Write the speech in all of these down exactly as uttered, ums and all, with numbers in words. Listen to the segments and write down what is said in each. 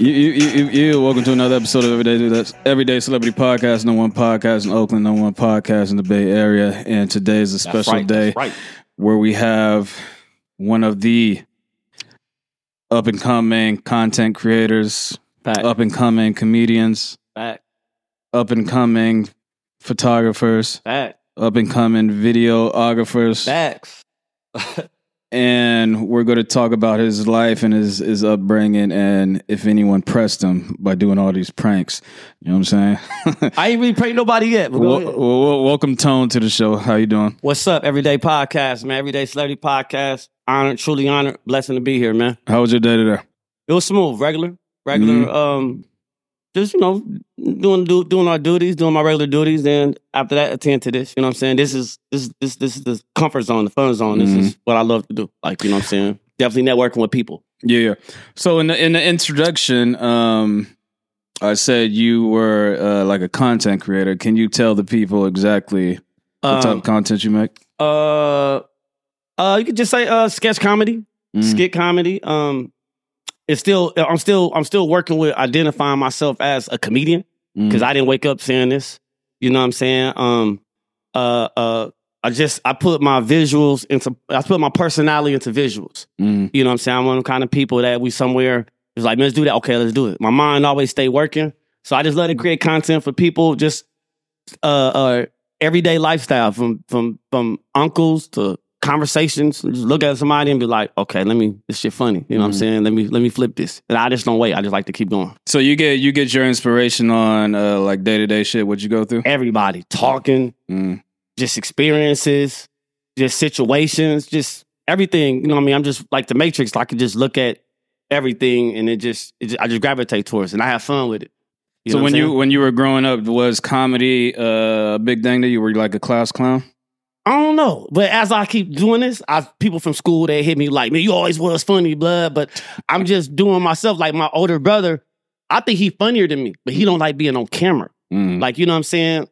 You, you, you, you. Welcome to another episode of Everyday Everyday Celebrity Podcast. No one podcast in Oakland. No one podcast in the Bay Area. And today is a special right, day right. where we have one of the up and coming content creators, up and coming comedians, up and coming photographers, up and coming videographers. Facts. And we're going to talk about his life and his, his upbringing and if anyone pressed him by doing all these pranks. You know what I'm saying? I ain't really pranked nobody yet. But well, well, welcome, Tone, to the show. How you doing? What's up, Everyday Podcast, man? Everyday Celebrity Podcast. Honored, truly honored. Blessing to be here, man. How was your day today? It was smooth, regular, regular. Mm-hmm. Um, just, you know, doing do, doing our duties, doing my regular duties, and after that, attend to this. You know what I'm saying? This is this this this is the comfort zone, the fun zone. This mm-hmm. is what I love to do. Like, you know what I'm saying? Definitely networking with people. Yeah, yeah. So in the in the introduction, um, I said you were uh, like a content creator. Can you tell the people exactly um, what type of content you make? Uh, uh, you could just say uh, sketch comedy, mm. skit comedy. Um. It's still, I'm still, I'm still working with identifying myself as a comedian because mm. I didn't wake up saying this. You know what I'm saying? Um, uh, uh, I just, I put my visuals into, I put my personality into visuals. Mm. You know what I'm saying? I'm one of the kind of people that we somewhere is like, let's do that. Okay, let's do it. My mind always stay working. So I just love to create content for people, just uh, uh, everyday lifestyle from, from, from uncles to conversations, just look at somebody and be like, okay, let me, this shit funny. You know mm-hmm. what I'm saying? Let me, let me flip this. And I just don't wait. I just like to keep going. So you get, you get your inspiration on uh, like day-to-day shit, what you go through? Everybody talking, mm. just experiences, just situations, just everything. You know what I mean? I'm just like the Matrix. I can just look at everything and it just, it just I just gravitate towards it and I have fun with it. You so when you, when you were growing up, was comedy uh, a big thing that you were like a class clown? I don't know, but as I keep doing this, I people from school, they hit me like, man, you always was funny, blood, but I'm just doing myself. Like my older brother, I think he funnier than me, but he don't like being on camera. Mm. Like, you know what I'm saying?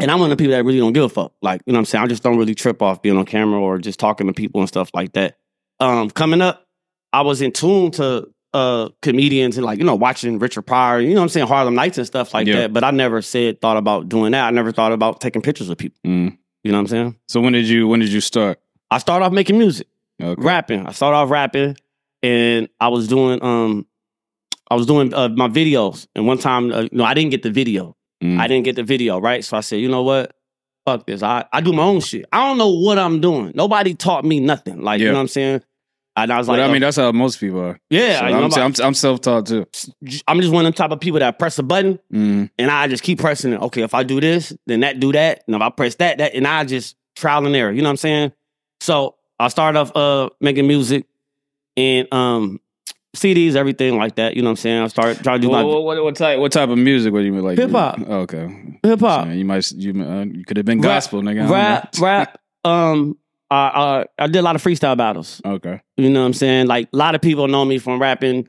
And I'm one of the people that really don't give a fuck. Like, you know what I'm saying? I just don't really trip off being on camera or just talking to people and stuff like that. Um, coming up, I was in tune to uh, comedians and like, you know, watching Richard Pryor, you know what I'm saying? Harlem Nights and stuff like yeah. that. But I never said, thought about doing that. I never thought about taking pictures of people. Mm. You know what I'm saying? So when did you when did you start? I started off making music, okay. rapping. I started off rapping, and I was doing um, I was doing uh, my videos. And one time, uh, no, I didn't get the video. Mm. I didn't get the video, right? So I said, you know what? Fuck this. I, I do my own shit. I don't know what I'm doing. Nobody taught me nothing. Like yeah. you know what I'm saying? And I was like, but I mean, oh. that's how most people are. Yeah, so I, I'm, I'm, I'm self-taught too. I'm just one of them type of people that press a button mm. and I just keep pressing it. Okay, if I do this, then that do that, and if I press that, that, and I just trial and error. You know what I'm saying? So I started off uh, making music and um, C Ds, everything like that. You know what I'm saying? I started trying to do what, my what, what type what type of music? What do you mean, like hip hop? Oh, okay, hip hop. So you might you uh, you could have been gospel, rap, nigga. Rap, rap. Um. Uh, I, I did a lot of freestyle battles. Okay. You know what I'm saying? Like, a lot of people know me from rapping,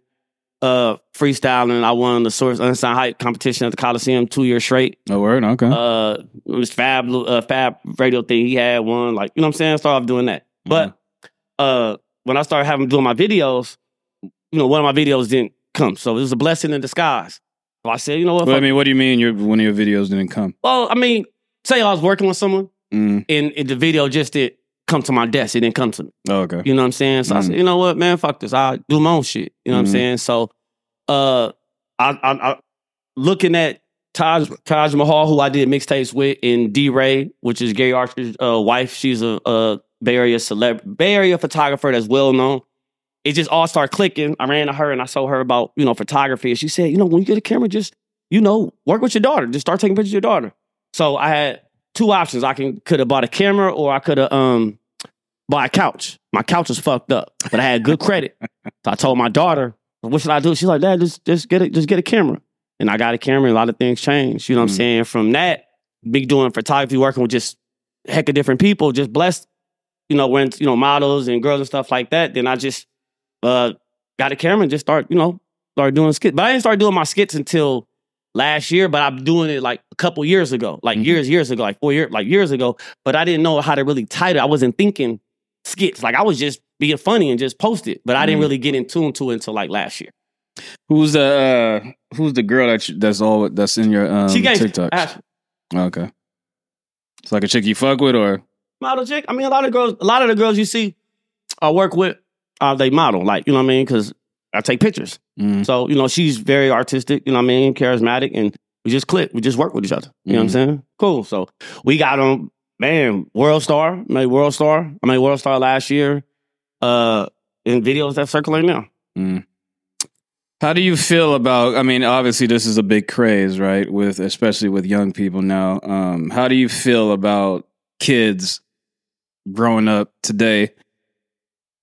uh, freestyling. I won the Source Unsigned Hype competition at the Coliseum two years straight. No word? Okay. Uh, Mister Fab, uh, Fab radio thing he had won. Like, you know what I'm saying? I started off doing that. But mm-hmm. uh, when I started having doing my videos, you know, one of my videos didn't come. So it was a blessing in disguise. So I said, you know what? Well, I mean, what do you mean your one of your videos didn't come? Well, I mean, say I was working with someone mm. and, and the video just did come to my desk. It didn't come to me. Oh, okay. You know what I'm saying? So mm. I said, you know what, man, fuck this. I do my own shit. You know mm-hmm. what I'm saying? So uh, I, I, I looking at Taj, Taj Mahal, who I did mixtapes with, and D-Ray, which is Gary Archer's uh, wife. She's a, a Bay Area celeb, Bay Area photographer that's well known. It just all started clicking. I ran to her and I told her about, you know, photography. And she said, you know, when you get a camera, just, you know, work with your daughter. Just start taking pictures of your daughter. So I had two options. I can could have bought a camera or I could have um bought a couch. My couch was fucked up, but I had good credit. So I told my daughter, what should I do? She's like, Dad, just, just get it, just get a camera. and I got a camera, and a lot of things changed. You know what mm. I'm saying? From that, be doing photography, working with just heck of different people, just blessed, you know, when, you know, models and girls and stuff like that. Then I just uh, got a camera and just start, you know, start doing skits. But I didn't start doing my skits until last year, but I'm doing it like a couple years ago, like mm-hmm. years, years ago, like four years, like years ago. But I didn't know how to really title. I wasn't thinking skits. Like I was just being funny and just post it. But I mm-hmm. didn't really get in tune to it until like last year. Who's the uh, who's the girl that you, that's all that's in your um, she gave TikToks? Ashley. Okay, it's like a chick you fuck with or model chick. I mean, a lot of girls, a lot of the girls you see I work with, uh, they model. Like you know what I mean? Because I take pictures. Mm. So, you know, she's very artistic, you know what I mean, charismatic, and we just click. We just work with each other. You mm. know what I'm saying? Cool. So we got on, um, man, World Star, made World Star. I made World Star last year. Uh, in videos that circulate now. Mm. How do you feel about, I mean, obviously this is a big craze, right? With, especially with young people now. Um, how do you feel about kids growing up today?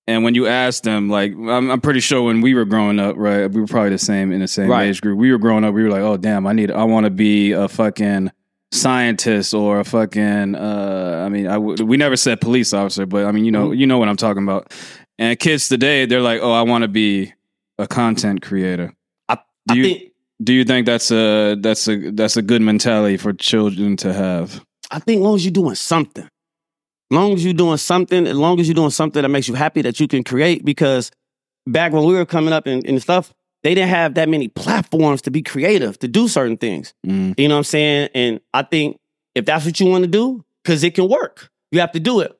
And when you ask them, like, I'm, I'm pretty sure when we were growing up, right, we were probably the same in the same right. age group. We were growing up, we were like, oh, damn, I need, I want to be a fucking scientist or a fucking, uh, I mean, I w- we never said police officer, but I mean, you know, mm-hmm. you know what I'm talking about. And kids today, they're like, oh, I want to be a content creator. I, do I you think, do you think that's a that's a that's a good mentality for children to have? I think as long as you're doing something. As long as you're doing something, as long as you're doing something that makes you happy that you can create, because back when we were coming up and, and stuff, they didn't have that many platforms to be creative, to do certain things. Mm. You know what I'm saying? And I think if that's what you want to do, because it can work, you have to do it.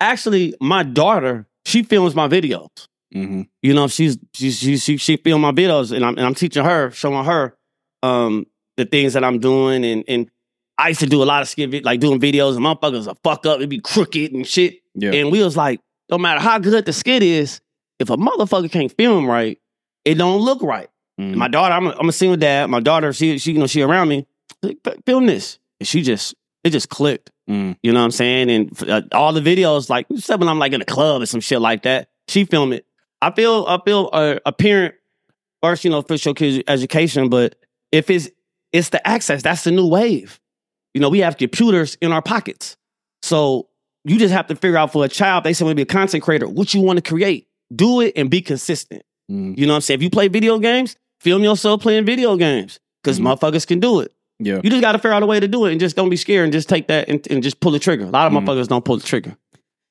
Actually, my daughter, she films my videos. Mm-hmm. You know, she's she she she, she films my videos, and I'm and I'm teaching her, showing her um, the things that I'm doing, and and. I used to do a lot of skit, like doing videos, and motherfuckers would fuck up. It'd be crooked and shit. Yeah. And we was like, no matter how good the skit is, if a motherfucker can't film right, it don't look right. Mm. My daughter, I'm a, I'm a single dad. My daughter, she, she, you know, she around me. Like, film this, and she just, it just clicked. Mm. You know what I'm saying? And uh, all the videos, like except when I'm like in a club or some shit like that, she film it. I feel, I feel a, a parent first, you know, official kids education, but if it's, it's the access. That's the new wave. You know, we have computers in our pockets. So you just have to figure out for a child, they say, want to be a content creator, what you want to create. Do it and be consistent. Mm. You know what I'm saying? If you play video games, film yourself playing video games, because mm. motherfuckers can do it. Yeah. You just got to figure out a way to do it, and just don't be scared and just take that and, and just pull the trigger. A lot of mm. motherfuckers don't pull the trigger.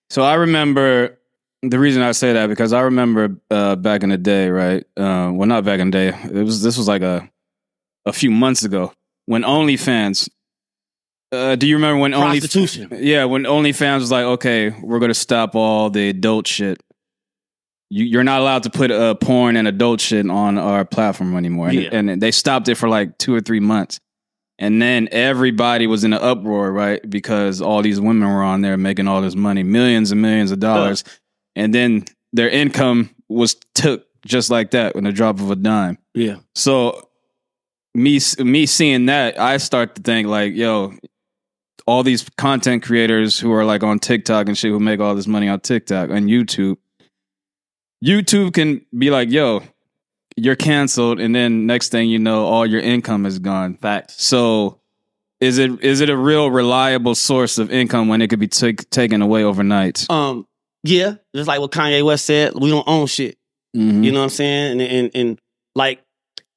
So I remember, the reason I say that, because I remember uh, back in the day, right? Uh, well, not back in the day. It was This was like a, a few months ago when OnlyFans... Uh, do you remember when prostitution? Only, yeah, when OnlyFans was like, okay, we're gonna stop all the adult shit. You, you're not allowed to put uh, porn and adult shit on our platform anymore, and, yeah. and they stopped it for like two or three months, and then everybody was in an uproar, right? Because all these women were on there making all this money, millions and millions of dollars, oh. and then their income was took just like that with a drop of a dime. Yeah. So me, me seeing that, I start to think like, yo. All these content creators who are like on TikTok and shit, who make all this money on TikTok and YouTube, YouTube can be like, yo, you're canceled. And then next thing you know, all your income is gone. Fact. So is it, is it a real reliable source of income when it could be t- taken away overnight? Um, yeah. Just like what Kanye West said, we don't own shit. Mm-hmm. You know what I'm saying? And, and, and like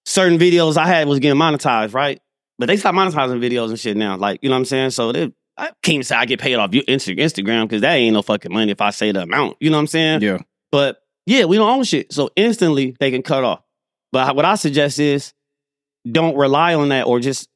certain videos I had was getting monetized, right? But they stop monetizing videos and shit now. Like, you know what I'm saying? So they, I can't say I get paid off Instagram, because that ain't no fucking money if I say the amount. You know what I'm saying? Yeah. But yeah, we don't own shit. So instantly they can cut off. But what I suggest is don't rely on that, or just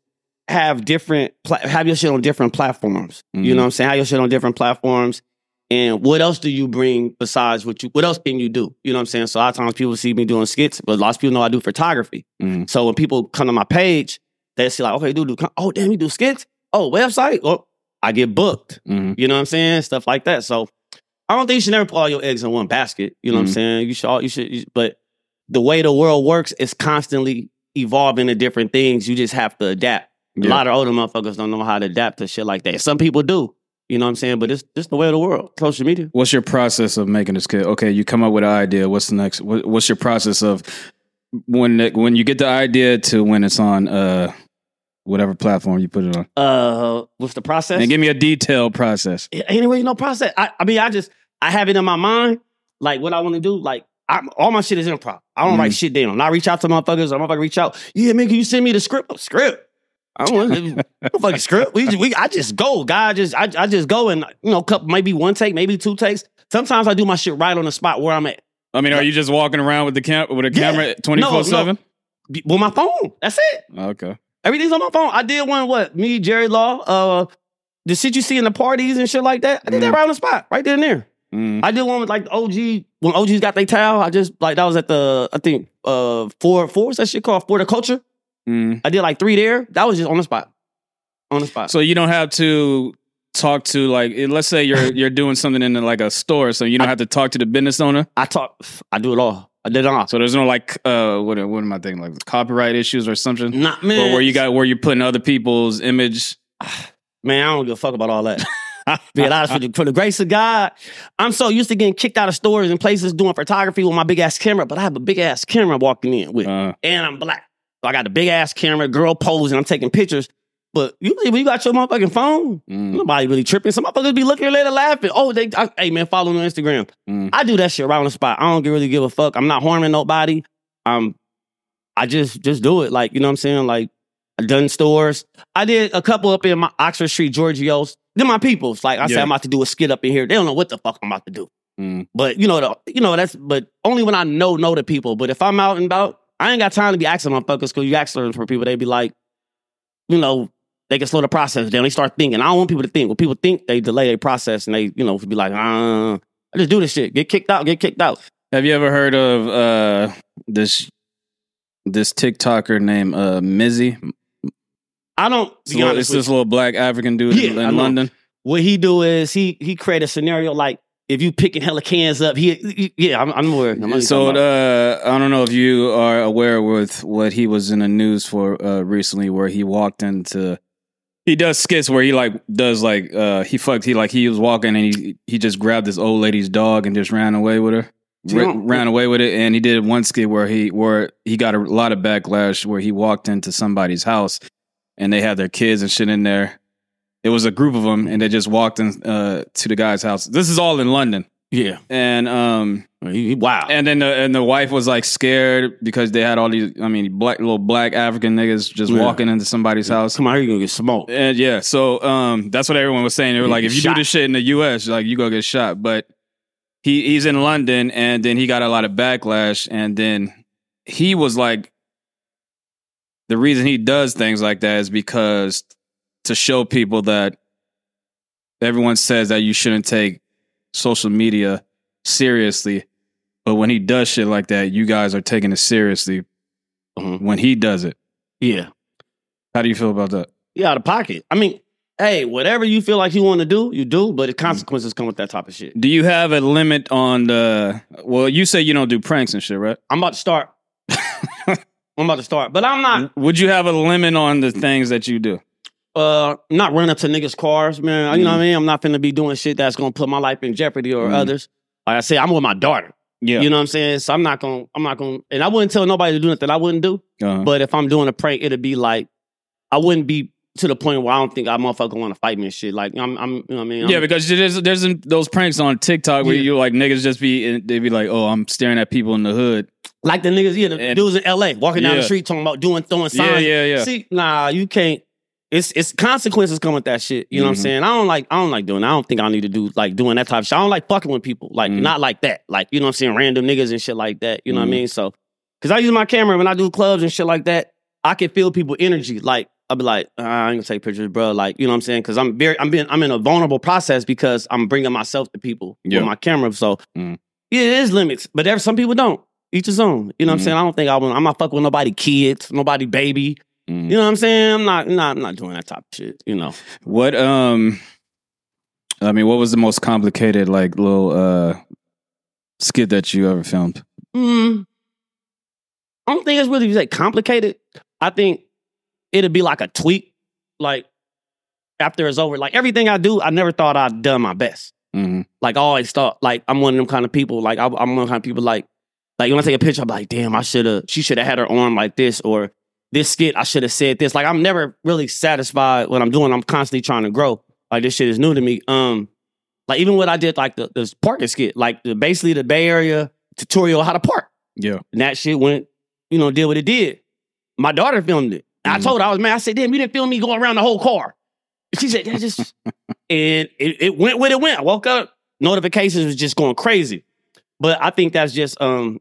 have different, pla- have your shit on different platforms. Mm-hmm. You know what I'm saying? Have your shit on different platforms. And what else do you bring besides what you, what else can you do? You know what I'm saying? So a lot of times people see me doing skits, but lots of people know I do photography. Mm-hmm. So when people come to my page, they see like, okay, dude, do con- oh damn, you do skits? Oh, website? Oh, I get booked. Mm-hmm. You know what I'm saying? Stuff like that. So I don't think you should never put all your eggs in one basket. You know mm-hmm. what I'm saying? You should. All, you should. You, but the way the world works is constantly evolving to different things. You just have to adapt. Yeah. A lot of older motherfuckers don't know how to adapt to shit like that. Some people do. You know what I'm saying? But it's just the way of the world. Social media. What's your process of making a skit? Okay, you come up with an idea. What's the next? What, what's your process of when it, when you get the idea to when it's on uh, whatever platform you put it on? Uh, what's the process? And give me a detailed process. Anyway, no process. I, I mean, I just, I have it in my mind, like what I want to do. Like, I'm, all my shit is improv. I don't mm. write shit down. I reach out to motherfuckers, or motherfuckers reach out. Yeah, man, can you send me the script? Oh, script. I don't want to no fucking script. We, we, I just go, guy. I just, I, I just go, and you know, couple, maybe one take, maybe two takes. Sometimes I do my shit right on the spot where I'm at. I mean, are you just walking around with the cam- with a camera twenty four seven? With my phone. That's it. Okay. Everything's on my phone. I did one. What me, Jerry Law, uh, the shit you see in the parties and shit like that. I did mm. that right on the spot, right there and there. Mm. I did one with like the O G when O Gs got their towel. I just like that was at the I think uh four four what's that shit called For the Culture. Mm. I did like three there. That was just on the spot, on the spot. So you don't have to talk to like let's say you're you're doing something in like a store, so you don't I, have to talk to the business owner. I talk. I do it all. I did it all. So there's no like uh what what am I thinking like copyright issues or something? Not me. Where you got where you're putting other people's image. Man, I don't give a fuck about all that. Be honest with you, for the grace of God, I'm so used to getting kicked out of stores and places doing photography with my big ass camera, but I have a big ass camera walking in with, uh, and I'm black, so I got a big ass camera, girl pose, and I'm taking pictures. But usually when you got your motherfucking phone, mm. nobody really tripping. Some motherfuckers be looking later laughing. Oh, they, I, hey man, follow me on Instagram. Mm. I do that shit right on the spot. I don't really give a fuck. I'm not harming nobody. Um, I just just do it, like you know what I'm saying, like. Done stores. I did a couple up in my Oxford Street, Georgios. They're my peoples. Like I yeah. said, I'm about to do a skit up in here. They don't know what the fuck I'm about to do. Mm. But you know, the, you know that's. But only when I know know the people. But if I'm out and about, I ain't got time to be asking motherfuckers because you ask for people, they be like, you know, they can slow the process down. They start thinking. I don't want people to think. When people think, they delay their process and they, you know, be like, ah, uh, I just do this shit. Get kicked out. Get kicked out. Have you ever heard of uh, this this TikToker named uh, Mizzy? I don't be so honest. It's with this you. Little black African dude yeah, in London. What he do is he he create a scenario like if you picking hella cans up. He, he yeah, I'm, I'm aware. I'm so uh, I don't know if you are aware with what he was in the news for uh, recently, where he walked into. He does skits where he like does like uh, he fucked he like he was walking and he he just grabbed this old lady's dog and just ran away with her. R- ran away with it, and he did one skit where he where he got a lot of backlash where he walked into somebody's house. And they had their kids and shit in there. It was a group of them, and they just walked in uh, to the guy's house. This is all in London. Yeah, and um, wow. And then the, and the wife was like scared because they had all these. I mean, black little black African niggas just yeah. walking into somebody's yeah. house. Come on, you gonna get smoked? And yeah, so um, that's what everyone was saying. They were you like, if you shot. do this shit in the U S, like you gonna get shot. But he he's in London, and then he got a lot of backlash, and then he was like. The reason he does things like that is because to show people that everyone says that you shouldn't take social media seriously. But when he does shit like that, you guys are taking it seriously mm-hmm. when he does it. Yeah. How do you feel about that? Yeah, out of pocket. I mean, hey, whatever you feel like you want to do, you do, but the consequences come with that type of shit. Do you have a limit on the... Well, you say you don't do pranks and shit, right? I'm about to start... I'm about to start, but I'm not. Would you have a limit on the things that you do? Uh, not running up to niggas' cars, man. You mm. know what I mean? I'm not finna be doing shit that's gonna put my life in jeopardy or mm. others. Like I said, I'm with my daughter. Yeah, you know what I'm saying. So I'm not gonna, I'm not gonna, and I wouldn't tell nobody to do nothing I wouldn't do. Uh-huh. But if I'm doing a prank, it'd be like I wouldn't be to the point where I don't think I motherfucker want to fight me and shit. Like I'm, I'm, you know what I mean? I'm, yeah, because there's there's those pranks on TikTok where yeah. you like niggas just be they be like, oh, I'm staring at people in the hood. Like the niggas, yeah, the and, dudes in L A walking down yeah. the street talking about doing, throwing signs. Yeah, yeah, yeah. See, nah, you can't. It's it's consequences come with that shit. You know mm-hmm. what I'm saying? I don't like I don't like doing that. I don't think I need to do like doing that type of shit. I don't like fucking with people. Like mm-hmm. not like that. Like, you know what I'm saying? Random niggas and shit like that. You know mm-hmm. what I mean? So, because I use my camera when I do clubs and shit like that, I can feel people's energy. Like, I'll be like, uh, I ain't gonna take pictures, bro. Like, you know what I'm saying? Because I'm very, I'm being, I'm in a vulnerable process because I'm bringing myself to people yeah. with my camera. So, mm-hmm. yeah, it is limits. But there, some people don't. Each his own. You know what mm-hmm. I'm saying? I don't think I want, I'm not fucking with nobody kids, nobody baby. Mm-hmm. You know what I'm saying? I'm not, not, I'm not doing that type of shit, you know. What, um, I mean, what was the most complicated, like, little, uh, skit that you ever filmed? Mm. I don't think it's really, like, complicated. I think it'd be like a tweak, like, after it's over. Like, everything I do, I never thought I'd done my best. Mm-hmm. Like, I always thought, like, I'm one of them kind of people, like, I, I'm one of them kind of people, like, Like when I take a picture, I'm like, damn, I should have, she should have had her arm like this, or this skit, I should have said this. Like I'm never really satisfied what I'm doing. I'm constantly trying to grow. Like this shit is new to me. Um, like even what I did, like the, the parking skit, like the, basically the Bay Area tutorial how to park. Yeah. And that shit went, you know, did what it did. My daughter filmed it. Mm-hmm. I told her, I was mad. I said, damn, you didn't film me going around the whole car. She said, that just, and it, it went where it went. I woke up, notifications was just going crazy. But I think that's just um,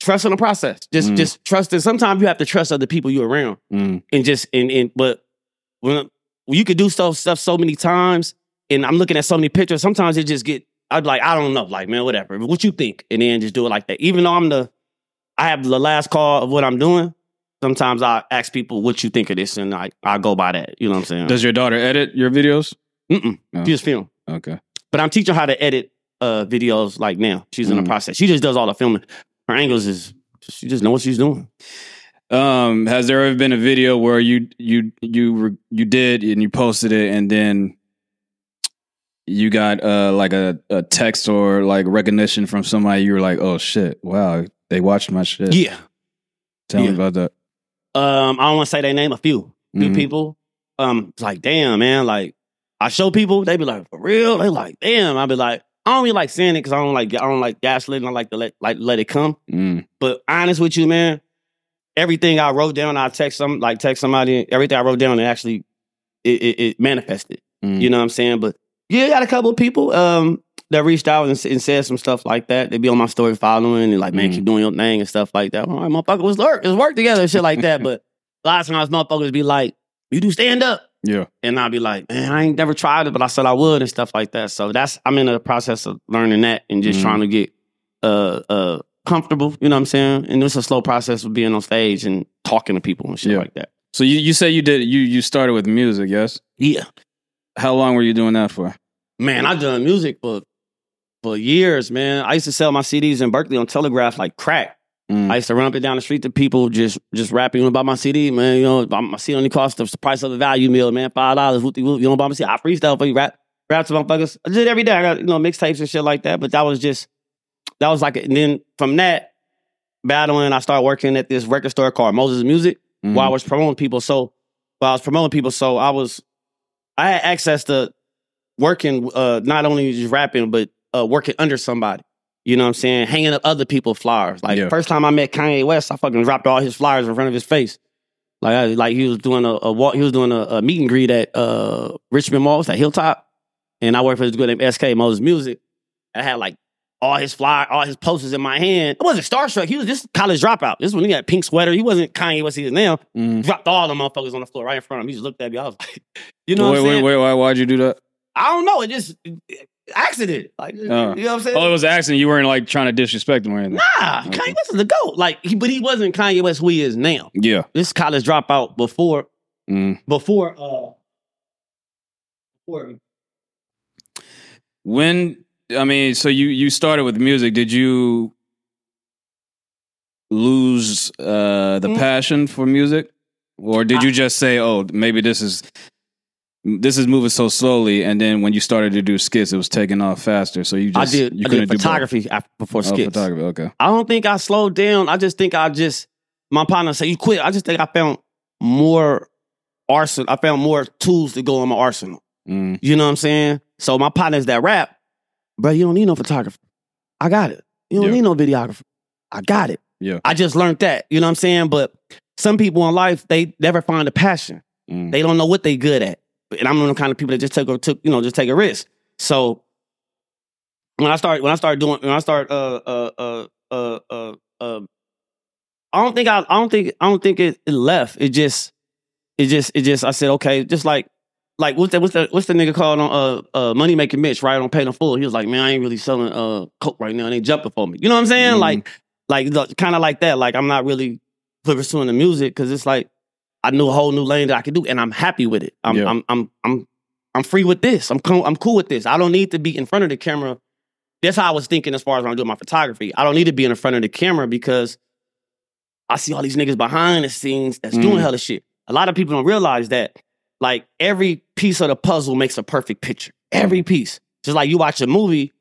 trust in the process. Just mm. just trust it. Sometimes you have to trust other people you around. Mm. And just, and, and but when you could do stuff, stuff so many times, and I'm looking at so many pictures, sometimes it just get, I'd like, I don't know, like, man, whatever. What you think? And then just do it like that. Even though I'm the, I have the last call of what I'm doing, sometimes I ask people what you think of this, and I I go by that. You know what I'm saying? Does your daughter edit your videos? Mm-mm. No. She just film. Okay. But I'm teaching her how to edit uh, videos like now. She's in mm. the process. She just does all the filming. Her angles is, she just knows what she's doing. Um, has there ever been a video where you you you you did and you posted it, and then you got uh, like a, a text or like recognition from somebody? You were like, oh shit, wow, they watched my shit. Yeah. Tell yeah. me about that. Um, I don't want to say their name. A few, few mm-hmm. people. Um, it's like, damn, man. Like, I show people, they be like, for real. They like, damn. I be like, I don't really like saying it because I don't like, I don't like gaslighting. I like to let, like, let it come. Mm. But honest with you, man, everything I wrote down, I text some, like text somebody. Everything I wrote down, it actually, it, it, it manifested. Mm. You know what I'm saying? But yeah, I got a couple of people um that reached out and, and said some stuff like that. They be on my story following and like, man, mm. keep doing your thing and stuff like that. All right, motherfucker, let's work. Let's work together and shit like that. But a lot of times motherfuckers be like, you do stand up. Yeah. And I'll be like, man, I ain't never tried it, but I said I would and stuff like that. So that's, I'm in the process of learning that and just mm. trying to get uh uh comfortable, you know what I'm saying? And it's a slow process of being on stage and talking to people and shit yeah. like that. So you, you say you did, you you started with music, yes? Yeah. How long were you doing that for? Man, I've done music for for years, man. I used to sell my C Ds in Berkeley on Telegraph like crack. Mm. I used to run up and down the street to people just just rapping about my C D, man. You know, my C D only cost the price of a value meal, man. Five dollars. You don't buy my C D. I freestyle for you, rap, rap to motherfuckers. I did it every day. I got, you know, mixtapes and shit like that. But that was just that was like, a, and then from that battling, I started working at this record store called Moses Music mm. while I was promoting people. So while I was promoting people, so I was I had access to working, uh, not only just rapping, but uh, working under somebody. You know what I'm saying? Hanging up other people's flyers. Like, yeah. First time I met Kanye West, I fucking dropped all his flyers in front of his face. Like, I, like he was doing a, a walk, he was doing a, a meet and greet at uh, Richmond Mall, at Hilltop, and I worked for this good name S K Moses Music. I had like all his flyer, all his posters in my hand. I wasn't starstruck. He was just college dropout. This when he had pink sweater. He wasn't Kanye West he is now. Mm. Dropped all the motherfuckers on the floor right in front of him. He just looked at me. I was like, you know, wait, what I'm saying? Wait, wait, wait. Why'd you do that? I don't know. It just. It, Accident, like uh, you know what I'm saying. Oh, it was an accident. You weren't like trying to disrespect him or anything. Nah, okay. Kanye West is the goat. Like, he, but he wasn't Kanye West who he is now. Yeah, this college dropout before, mm. before, uh, before. When I mean, so you you started with music. Did you lose uh, the mm. passion for music, or did I, you just say, "Oh, maybe this is"? This is moving so slowly, and then when you started to do skits, it was taking off faster. So you just I did, you I did photography do after, before skits. Oh, photography, okay. I don't think I slowed down. I just think I just my partner said you quit. I just think I found more arsenal. I found more tools to go in my arsenal. Mm. You know what I'm saying? So my partners that rap, bro, you don't need no photographer. I got it. You don't yeah. need no videographer. I got it. Yeah. I just learned that. You know what I'm saying? But some people in life, they never find a passion. Mm. They don't know what they good at. And I'm one of the kind of people that just take a, took, you know, just take a risk. So when I start, when I start doing, when I start, uh, uh, uh, uh, uh, uh I don't think I, I don't think, I don't think it, it left. It just, it just, it just. I said, okay, just like, like what's that? What's the what's the nigga called on uh, uh Money Making Mitch? Right on Paid in Full. He was like, man, I ain't really selling uh coke right now. It ain't jumping for me. You know what I'm saying? Mm-hmm. Like, like kind of like that. Like I'm not really pursuing the music because it's like. I knew a whole new lane that I could do, and I'm happy with it. I'm, yeah. I'm, I'm, I'm, I'm free with this. I'm, cool, I'm cool with this. I don't need to be in front of the camera. That's how I was thinking as far as when I'm doing my photography. I don't need to be in front of the camera because I see all these niggas behind the scenes that's mm. doing hella shit. A lot of people don't realize that, like every piece of the puzzle makes a perfect picture. Every piece, just like you watch a movie.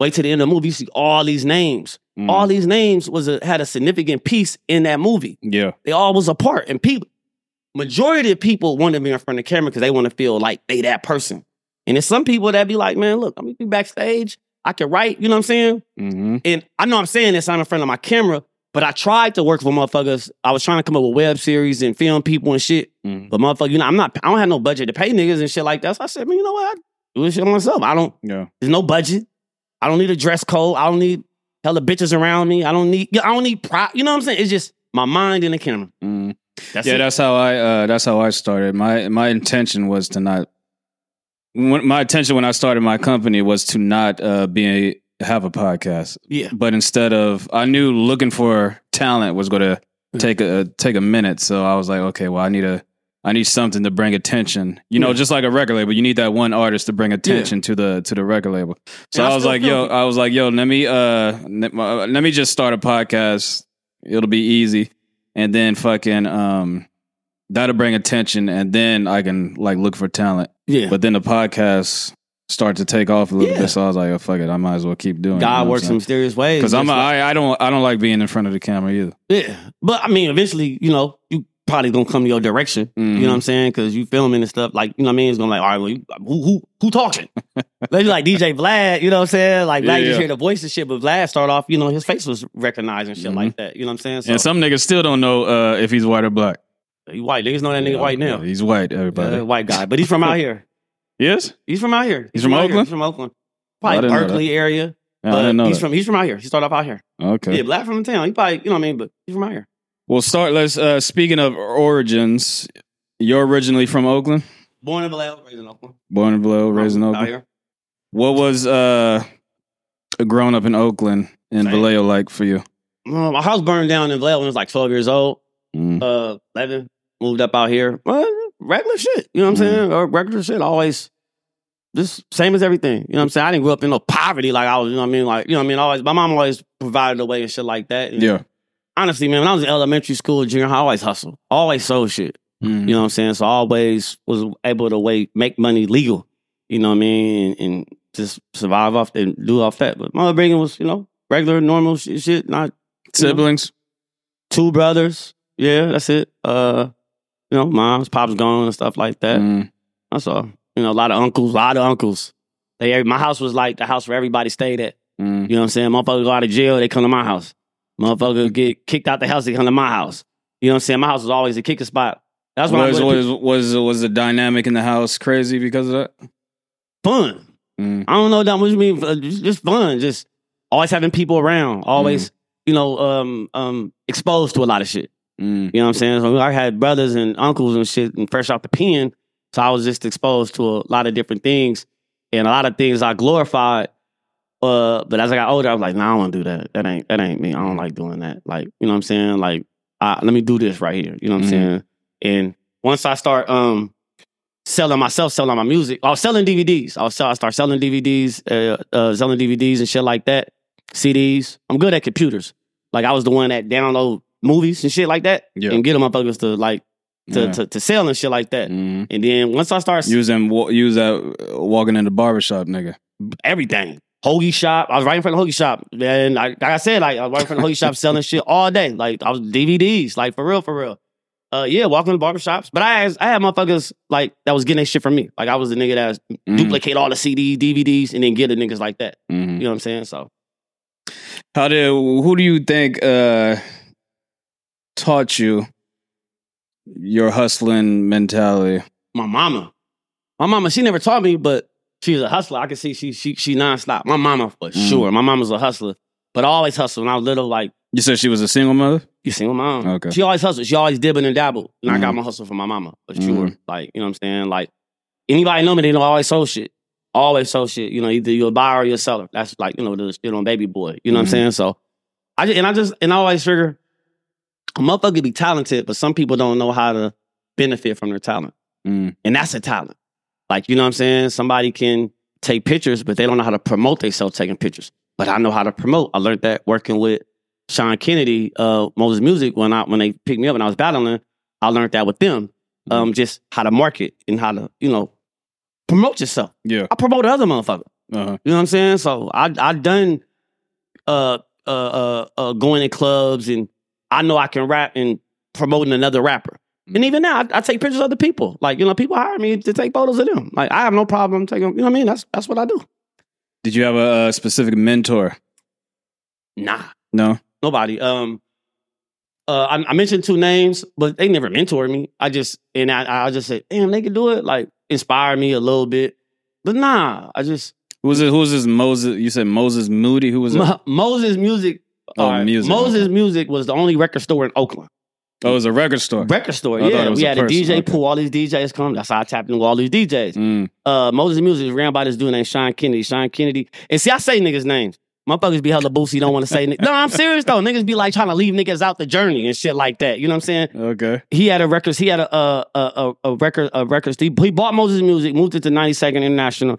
Wait till the end of the movie, you see all these names. Mm. All these names was a, had a significant piece in that movie. Yeah. They all was a part. And people, majority of people want to be in front of the camera because they want to feel like they that person. And there's some people that be like, man, look, I'm going to be backstage. I can write, you know what I'm saying? Mm-hmm. And I know I'm saying this, I'm in front of my camera, but I tried to work for motherfuckers. I was trying to come up with web series and film people and shit. Mm-hmm. But motherfucker, you know, I'm not, I don't have no budget to pay niggas and shit like that. So I said, man, you know what? I do this shit myself. I don't, yeah. There's no budget. I don't need a dress code. I don't need hella bitches around me. I don't need, I don't need prop. You know what I'm saying? It's just my mind in the camera. Mm. That's yeah, it. that's how I, uh, that's how I started. My, my intention was to not, when, my intention when I started my company was to not uh, be a, have a podcast. Yeah. But instead of, I knew looking for talent was going to take a, take a minute. So I was like, okay, well, I need a, I need something to bring attention, you know, yeah. just like a record label. You need that one artist to bring attention yeah. to the to the record label. So I, I was like, yo, it. I was like, yo, let me uh, let me just start a podcast. It'll be easy, and then fucking um, that'll bring attention, and then I can like look for talent. Yeah. But then the podcast start to take off a little yeah. bit. So I was like, oh fuck it, I might as well keep doing. God you know works in mysterious ways because I'm a, I I don't I don't like being in front of the camera either. Yeah, but I mean, eventually, you know, you. Probably gonna come to your direction, mm-hmm. you know what I'm saying? Because you filming and stuff, like you know what I mean. It's gonna like, all right, well, you, who who who talking? Maybe like D J Vlad, you know what I'm saying? Like Vlad, yeah, you yeah. hear the voice and shit, but Vlad start off, you know, his face was recognized and shit mm-hmm. like that. You know what I'm saying? So, and some niggas still don't know uh, if he's white or black. He white niggas know that nigga yeah, white now. Yeah, he's white, everybody. Yeah, white guy, but he's from out here. Yes, he's from out here. He's, he's from, from Oakland. Here. He's from Oakland, probably oh, Berkeley area. Yeah, but I didn't know he's that. from he's from out here. He started off out here. Okay, yeah, Vlad from the town. He probably you know what I mean, but he's from out here. Well, start. Let's. Uh, speaking of origins, you're originally from Oakland. Born in Vallejo, raised in Oakland. Born in Vallejo, raised in Oakland. Out here. What was uh, growing up in Oakland and Same. Vallejo like for you? Um, my house burned down in Vallejo when I was like twelve years old. Mm. Uh, eleven, moved up out here. Well, regular shit. You know what I'm mm. saying? Or regular shit. Always. Just same as everything. You know what I'm saying? I didn't grow up in no poverty. Like I was. You know what I mean? Like you know what I mean? Always. My mom always provided a way and shit like that. And, yeah. Honestly, man, when I was in elementary school, junior high, I always hustled. Always sold shit. Mm-hmm. You know what I'm saying? So I always was able to wait, make money legal. You know what I mean? And, and just survive off and do off that. But my upbringing was, you know, regular, normal shit. shit not Siblings? You know, two brothers. Yeah, that's it. Uh, you know, moms, pops gone and stuff like that. Mm-hmm. That's all. You know, a lot of uncles, a lot of uncles. They, my house was like the house where everybody stayed at. Mm-hmm. You know what I'm saying? Motherfuckers go out of jail, they come to my house. Motherfucker get kicked out the house, they come to my house. You know what I'm saying? My house was always a kicker spot. That's when was, I was, was was the dynamic in the house crazy because of that? Fun. Mm. I don't know that much. You mean just fun? Just always having people around. Always, mm. you know, um, um, exposed to a lot of shit. Mm. You know what I'm saying? So I had brothers and uncles and shit, and fresh off the pen, so I was just exposed to a lot of different things, and a lot of things I glorified. Uh, but as I got older, I was like, "Nah, I don't want to do that. That ain't that ain't me. I don't like doing that. Like, you know what I'm saying? Like, I, let me do this right here. You know what mm-hmm. I'm saying?" And once I start um selling myself, selling my music, I was selling D V Ds. I was sell, I start selling D V Ds, uh, uh, selling D V Ds and shit like that, C Ds. I'm good at computers. Like, I was the one that download movies and shit like that, yeah. and get them motherfuckers to like to, yeah. to, to sell and shit like that. Mm-hmm. And then once I start using use that uh, walking in the barbershop, nigga, everything. Hoagie shop. I was right in front of the hoagie shop. And I, like I said, like I was right in front of the hoagie shop selling shit all day. Like, I was D V Ds. Like, for real, for real. Uh, yeah, walking to barbershops. But I, I had motherfuckers, like, that was getting their shit from me. Like, I was the nigga that was mm-hmm. duplicate all the C Ds, D V Ds, and then get the niggas like that. Mm-hmm. You know what I'm saying? So. How did, who do you think uh, taught you your hustling mentality? My mama. My mama, she never taught me, but she's a hustler. I can see she she she nonstop. My mama for mm. sure. My mama's a hustler, but I always hustled when I was little. Like, you said, she was a single mother. You single mom. Okay. She always hustled. She always dibbing and dabbled. And mm. I got my hustle from my mama for mm. sure. Like, you know what I'm saying. Like, anybody know me, they know I always sold shit. Always sold shit. You know, either you're a buyer or you're a seller. That's like, you know, the shit on Baby Boy. You know mm. what I'm saying. So, I just, and I just and I always figure a motherfucker be talented, but some people don't know how to benefit from their talent, mm. and that's a talent. Like, you know what I'm saying? Somebody can take pictures, but they don't know how to promote themselves taking pictures. But I know how to promote. I learned that working with Sean Kennedy, uh, Moses Music, when I when they picked me up and I was battling, I learned that with them. Um, just how to market and how to, you know, promote yourself. Yeah. I promoted other motherfuckers. Uh-huh. You know what I'm saying? So I I done uh, uh uh uh going to clubs, and I know I can rap and promoting another rapper. And even now, I, I take pictures of other people. Like, you know, people hire me to take photos of them. Like, I have no problem taking, you know what I mean? That's that's what I do. Did you have a, a specific mentor? Nah. No? Nobody. Um, uh, I, I mentioned two names, but they never mentored me. I just, and I, I just said, damn, they can do it. Like, inspire me a little bit. But nah, I just. Who was it? Who was this Moses? You said Moses Moody? Who was it? Mo- Moses Music. Oh, right. Music. Moses Music was the only record store in Oakland. Oh, it was a record store. Record store, I yeah. We a had person. a D J okay. pool. All these D Js come. That's how I tapped into all these D Js. Mm. Uh, Moses Music is ran by this dude named Sean Kennedy. Sean Kennedy. And see, I say niggas' names. Motherfuckers be hella boozy, don't want to say niggas. No, I'm serious, though. Niggas be like trying to leave niggas out the journey and shit like that. You know what I'm saying? Okay. He had a record. He had a a a, a record. A record. He, he bought Moses Music, moved it to ninety-second International,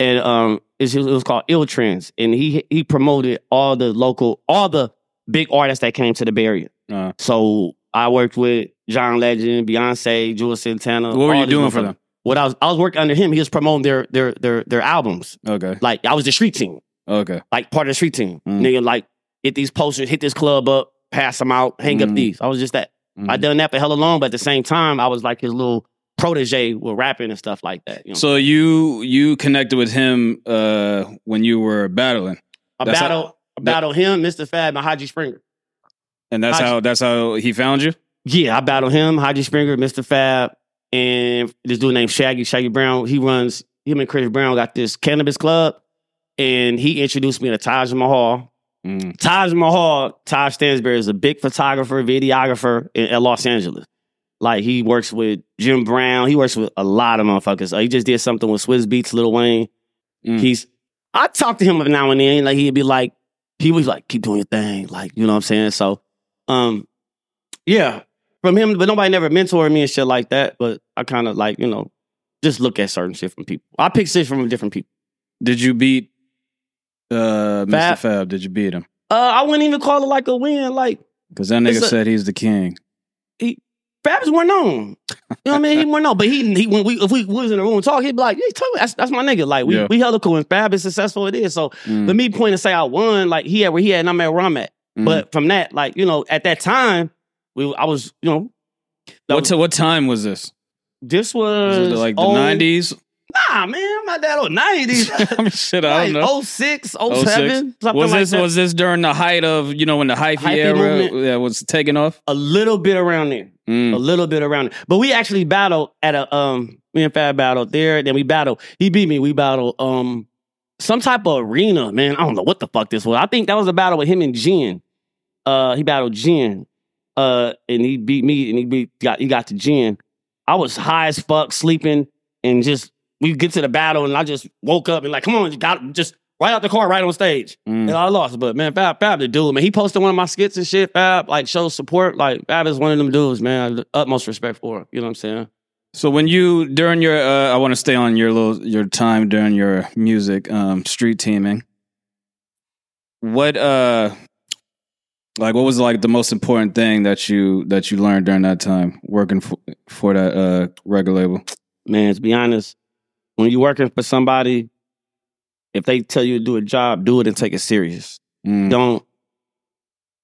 and um, it, it was called Ill Trends. And he he promoted all the local, all the big artists that came to the Bay Area. Uh, so I worked with John Legend, Beyonce, Jules Santana. What were you doing for them? What I was, I was working under him. He was promoting their their their their albums. Okay, like I was the street team. Okay, like part of the street team. Mm. Nigga, like hit these posters, hit this club up, pass them out, hang mm. up these. I was just that. Mm. I done that for hella long, but at the same time, I was like his little protege with rapping and stuff like that. You know? So you you connected with him uh, when you were battling. I that's battle how, I battle that, him, Mister Fab, and Mahaji Springer. And that's Mahaji. how that's how he found you? Yeah, I battled him, Mahaji Springer, Mister Fab, and this dude named Shaggy, Shaggy Brown. He runs, him and Chris Brown got this cannabis club, and he introduced me to Taj Mahal. Mm. Taj Mahal, Taj Stansberry, is a big photographer, videographer in, in Los Angeles. Like, he works with Jim Brown. He works with a lot of motherfuckers. Uh, he just did something with Swizz Beatz, Lil Wayne. Mm. He's, I talk to him now and then. Like, he'd be like, he was like, keep doing your thing. Like, you know what I'm saying? So, Um, yeah, from him, but nobody never mentored me and shit like that. But I kind of like, you know, just look at certain shit from people. I pick shit from different people. Did you beat uh, Fab? Mister Fab? Did you beat him? Uh, I wouldn't even call it like a win, like because that nigga a, said he's the king. He Fab is more known. You know what I mean? He more known, but he he when we if we was in the room talking, he'd be like, "Hey, tell me, that's, that's my nigga." Like we yeah. we held a cool, and Fab is successful. It is so. Mm. But me pointing to say I won, like he at where he at, and I'm at where I'm at. But from that, like, you know, at that time, we I was, you know. What was, what time was this? This was... was it like the old, nineties? Nah, man, I'm not that old. nineties. Shit, I like, don't know. oh six, oh seven, something was this, like that. Was this during the height of, you know, when the hyphy, hyphy era that was taking off? A little bit around there. Mm. A little bit around there. But we actually battled at a... um, me and Fab battled there. Then we battled. He beat me. We battled... um, some type of arena, man. I don't know what the fuck this was. I think that was a battle with him and Jen. Uh, he battled Jen, uh, and he beat me, and he beat got he got to Jen. I was high as fuck, sleeping, and just we get to the battle, and I just woke up and like, come on, you got just right out the car, right on stage, mm. and I lost. But man, Fab, Fab the dude, man, he posted one of my skits and shit. Fab like shows support, like Fab is one of them dudes, man. I have the utmost respect for him. You know what I'm saying? So when you during your, uh, I want to stay on your little your time during your music um, street teaming. What uh. Like, what was like the most important thing that you that you learned during that time working for, for that uh, record label? Man, to be honest, when you're working for somebody, if they tell you to do a job, do it and take it serious. Mm. Don't.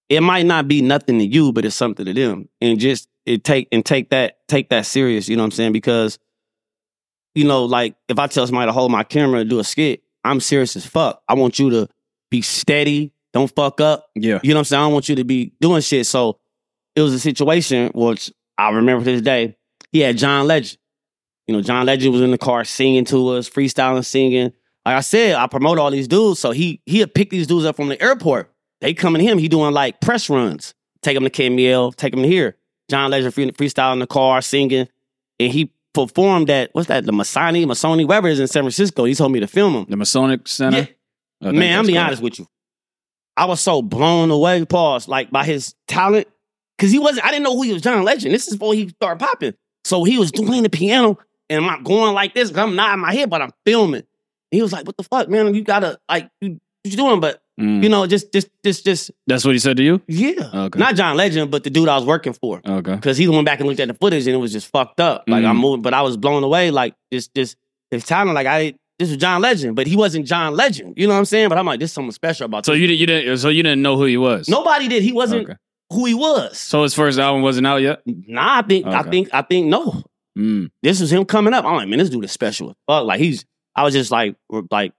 It might not be nothing to you, but it's something to them, and just it take and take that take that serious. You know what I'm saying? Because, you know, like if I tell somebody to hold my camera and do a skit, I'm serious as fuck. I want you to be steady. Don't fuck up. Yeah. You know what I'm saying? I don't want you to be doing shit. So it was a situation, which I remember to this day. He had John Legend. You know, John Legend was in the car singing to us, freestyling, singing. Like I said, I promote all these dudes. So he he'll pick these dudes up from the airport. They coming to him. He doing like press runs. Take them to K M L, take them to here. John Legend free, freestyling in the car, singing. And he performed at, what's that? The Masonic, Masonic, wherever it is in San Francisco. He told me to film him. The Masonic Center? Yeah. Man, I'm being honest with you. I was so blown away, pause, like by his talent. Cause he wasn't, I didn't know who he was, John Legend. This is before he started popping. So he was doing the piano and I'm going like this. I'm nodding my head, but I'm filming. And he was like, what the fuck, man? You gotta, like, you, what you doing? But, mm. you know, just, just, just, just. That's what he said to you? Yeah. Okay. Not John Legend, but the dude I was working for. Okay. Cause he went back and looked at the footage and it was just fucked up. Like, mm. I'm moving, but I was blown away. Like, just, just, his talent, like, I, this was John Legend, but he wasn't John Legend. You know what I'm saying? But I'm like, there's something special about so this. So you didn't, you didn't, so you didn't know who he was. Nobody did. He wasn't okay. who he was. So his first album wasn't out yet. Nah, I think, okay. I think, I think no. Mm. This was him coming up. I'm like, man, this dude is special. Fuck, like he's. I was just like, like,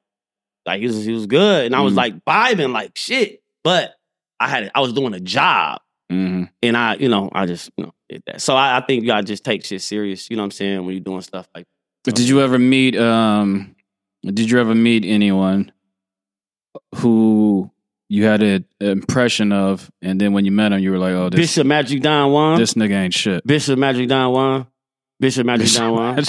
like he was, he was good, and I was mm. like vibing, like shit. But I had, I was doing a job, mm. and I, you know, I just, you know, did that. So I, I think you gotta just take shit serious. You know what I'm saying? When you're doing stuff like. You know? Did you ever meet? Um, did you ever meet anyone who you had an impression of, and then when you met him, you were like, oh, this Bishop Magic Don Juan. This nigga ain't shit. Bishop Magic Don Juan. Bishop Magic Don Juan.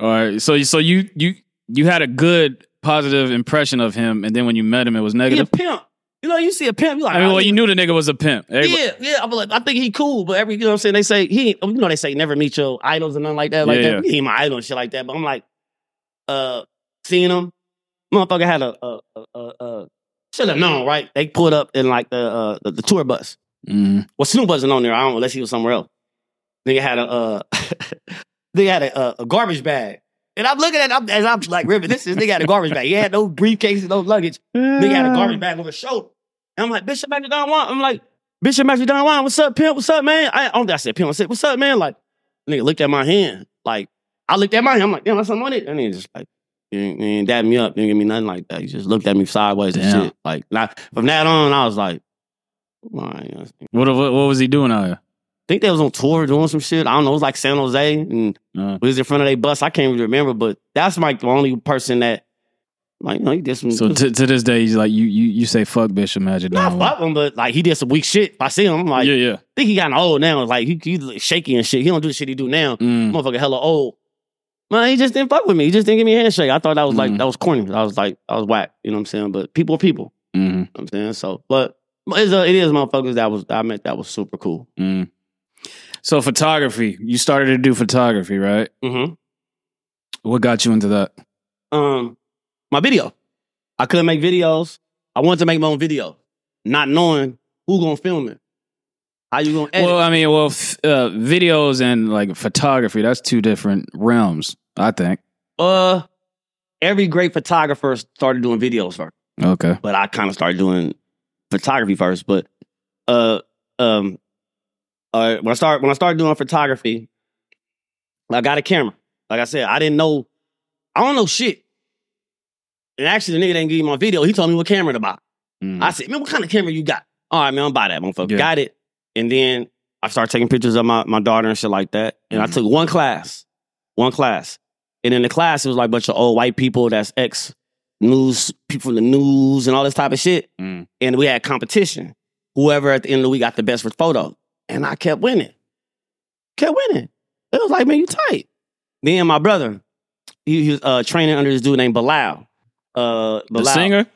All right, so so you you you had a good positive impression of him, and then when you met him, it was negative. He a pimp, you know. You see a pimp, you like. I mean, well, you knew the nigga was a pimp. Everybody, yeah, yeah. I'm like, I think he cool, but every you know what I'm saying. They say he, you know, they say never meet your idols and nothing like that. Like yeah, that, yeah. He ain't my idol and shit like that. But I'm like, uh, seeing him, motherfucker had a, a, a, a should have known, right? They pulled up in like the uh, the, the tour bus. Mm. Well, Snoop wasn't on there. I don't know, unless he was somewhere else. Nigga had a. Uh, They had a, a garbage bag. And I'm looking at him as I'm like, ribbon, this is nigga had a garbage bag. He had no briefcases, no luggage. Nigga had a garbage bag on his shoulder. And I'm like, Bishop Magic Don Juan. I'm like, Bishop Magic Don Juan, what's up, pimp? What's up, man? I, I said, pimp, I said, what's up, man? Like, nigga looked at my hand. Like, I looked at my hand. I'm like, damn, that's something on it. And he just like, you ain't, ain't dabbing me up. You ain't give me nothing like that. He just looked at me sideways damn. and shit. Like, I, from that on, I was like, oh, I what, what, what was he doing out here? I think they was on tour doing some shit. I don't know. It was like San Jose and uh, we was in front of their bus. I can't really remember, but that's like the only person that, like, you know, he did some. So to, to this day, he's like, you you you say fuck Bishop Magic Don Juan. Not fuck him, but like he did some weak shit. If I see him, I'm like, yeah, yeah. I think he gotten old now. Like he, he shaky and shit. He don't do the shit he do now. Mm. Motherfucker hella old. Man, he just didn't fuck with me. He just didn't give me a handshake. I thought that was like, mm. that was corny. I was like, I was whack. You know what I'm saying? But people are people. Mm-hmm. You know what I'm saying? So, but it's a, it is motherfuckers that was, I meant that was super cool. Mm. So photography, you started to do photography, right? Mm-hmm. What got you into that? Um, my video. I couldn't make videos. I wanted to make my own video, not knowing who gonna film it. How you gonna edit? Well, I mean, well, f- uh, videos and like photography, that's two different realms, I think. Uh, every great photographer started doing videos first. Okay. But I kind of started doing photography first, but uh, um. Uh, when I start when I started doing photography, I got a camera. Like I said, I didn't know, I don't know shit. And actually, the nigga didn't give me my video. He told me what camera to buy. Mm. I said, man, what kind of camera you got? All right, man, I'm buy that motherfucker. Yeah. Got it. And then I started taking pictures of my, my daughter and shit like that. And mm. I took one class, one class. And in the class, it was like a bunch of old white people that's ex news people in the news and all this type of shit. Mm. And we had competition. Whoever at the end of the week got the best photo. And I kept winning. Kept winning. It was like, man, you tight. Then my brother, he, he was uh, training under this dude named Bilal. Uh, Bilal. The singer?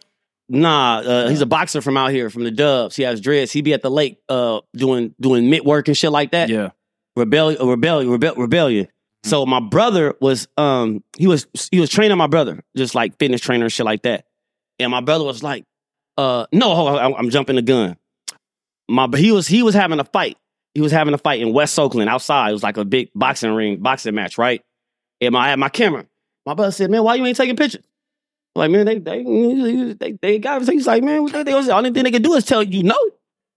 Nah, uh, he's a boxer from out here, from the Dubs. He has dreads. He be at the lake uh, doing doing mitt work and shit like that. Yeah. Rebellion, rebellion, rebellion. rebellion. Mm-hmm. So my brother was, um, he was he was training my brother, just like fitness trainer and shit like that. And my brother was like, uh, no, hold on, I'm jumping the gun. My he was he was having a fight. He was having a fight in West Oakland outside. It was like a big boxing ring, boxing match, right? And my, I had my camera. My brother said, man, why you ain't taking pictures? I'm like, man, they they they, they got everything. He's like, man, they, they, the only thing they can do is tell you no.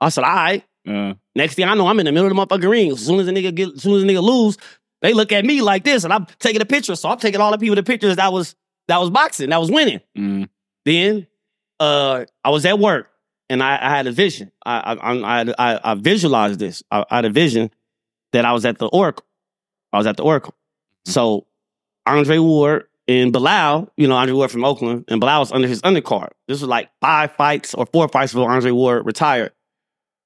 I said, all right. Uh, Next thing I know, I'm in the middle of the motherfucking ring. As soon as a nigga get, as soon as a nigga lose, they look at me like this, and I'm taking a picture. So I'm taking all the people the pictures that was that was boxing, that was winning. Mm. Then uh, I was at work. And I, I had a vision. I I I, I visualized this. I, I had a vision that I was at the Oracle. I was at the Oracle. So Andre Ward and Bilal, you know, Andre Ward from Oakland, and Bilal was under his undercard. This was like five fights or four fights before Andre Ward retired.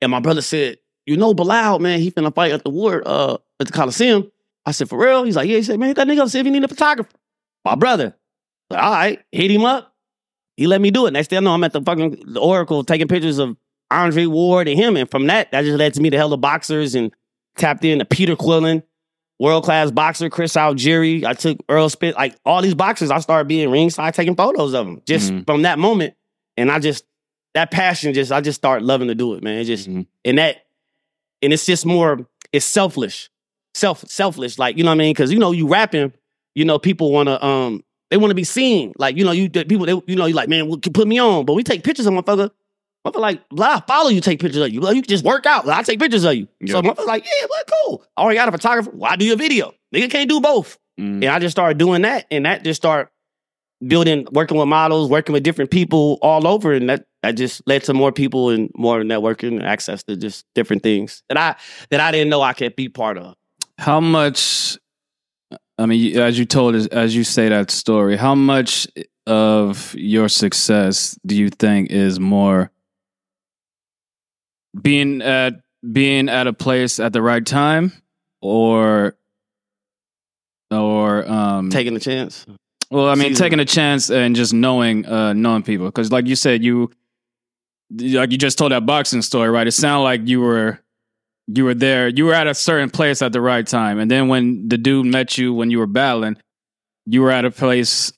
And my brother said, you know, Bilal, man, he finna fight at the Ward, uh, at the Coliseum. I said, for real? He's like, yeah. He said, man, hit that nigga up, see if you need a photographer. My brother. Like, all right, hit him up. He let me do it. Next thing I know, I'm at the fucking the Oracle taking pictures of Andre Ward and him. And from that, that just led to me to hella boxers and tapped into Peter Quillen, world-class boxer, Chris Algieri. I took Earl Spence. Like, all these boxers, I started being ringside taking photos of them just mm-hmm. from that moment. And I just, that passion just, I just started loving to do it, man. It just, mm-hmm. and that, and it's just more, it's selfish. Self, selfless. Like, you know what I mean? Because, you know, you rapping, you know, people want to, um, They want to be seen. Like, you know, you people, they, you know, you like, man, well, put me on. But we take pictures of motherfucker. Motherfucker like, I follow you, take pictures of you. You can just work out. I take pictures of you. Yeah. So motherfucker like, yeah, well, cool. I already got a photographer. Why do your video? Nigga can't do both. Mm. And I just started doing that. And that just started building, working with models, working with different people all over. And that, that just led to more people and more networking and access to just different things that I that I didn't know I could be part of. How much, I mean, as you told, as you say that story, how much of your success do you think is more being at being at a place at the right time, or or um, taking a chance? Well, I mean, Season. taking a chance and just knowing uh, knowing people, because, like you said, you like you just told that boxing story, right? It sounded like you were. You were there. You were at a certain place at the right time. And then when the dude met you, when you were battling, you were at a place,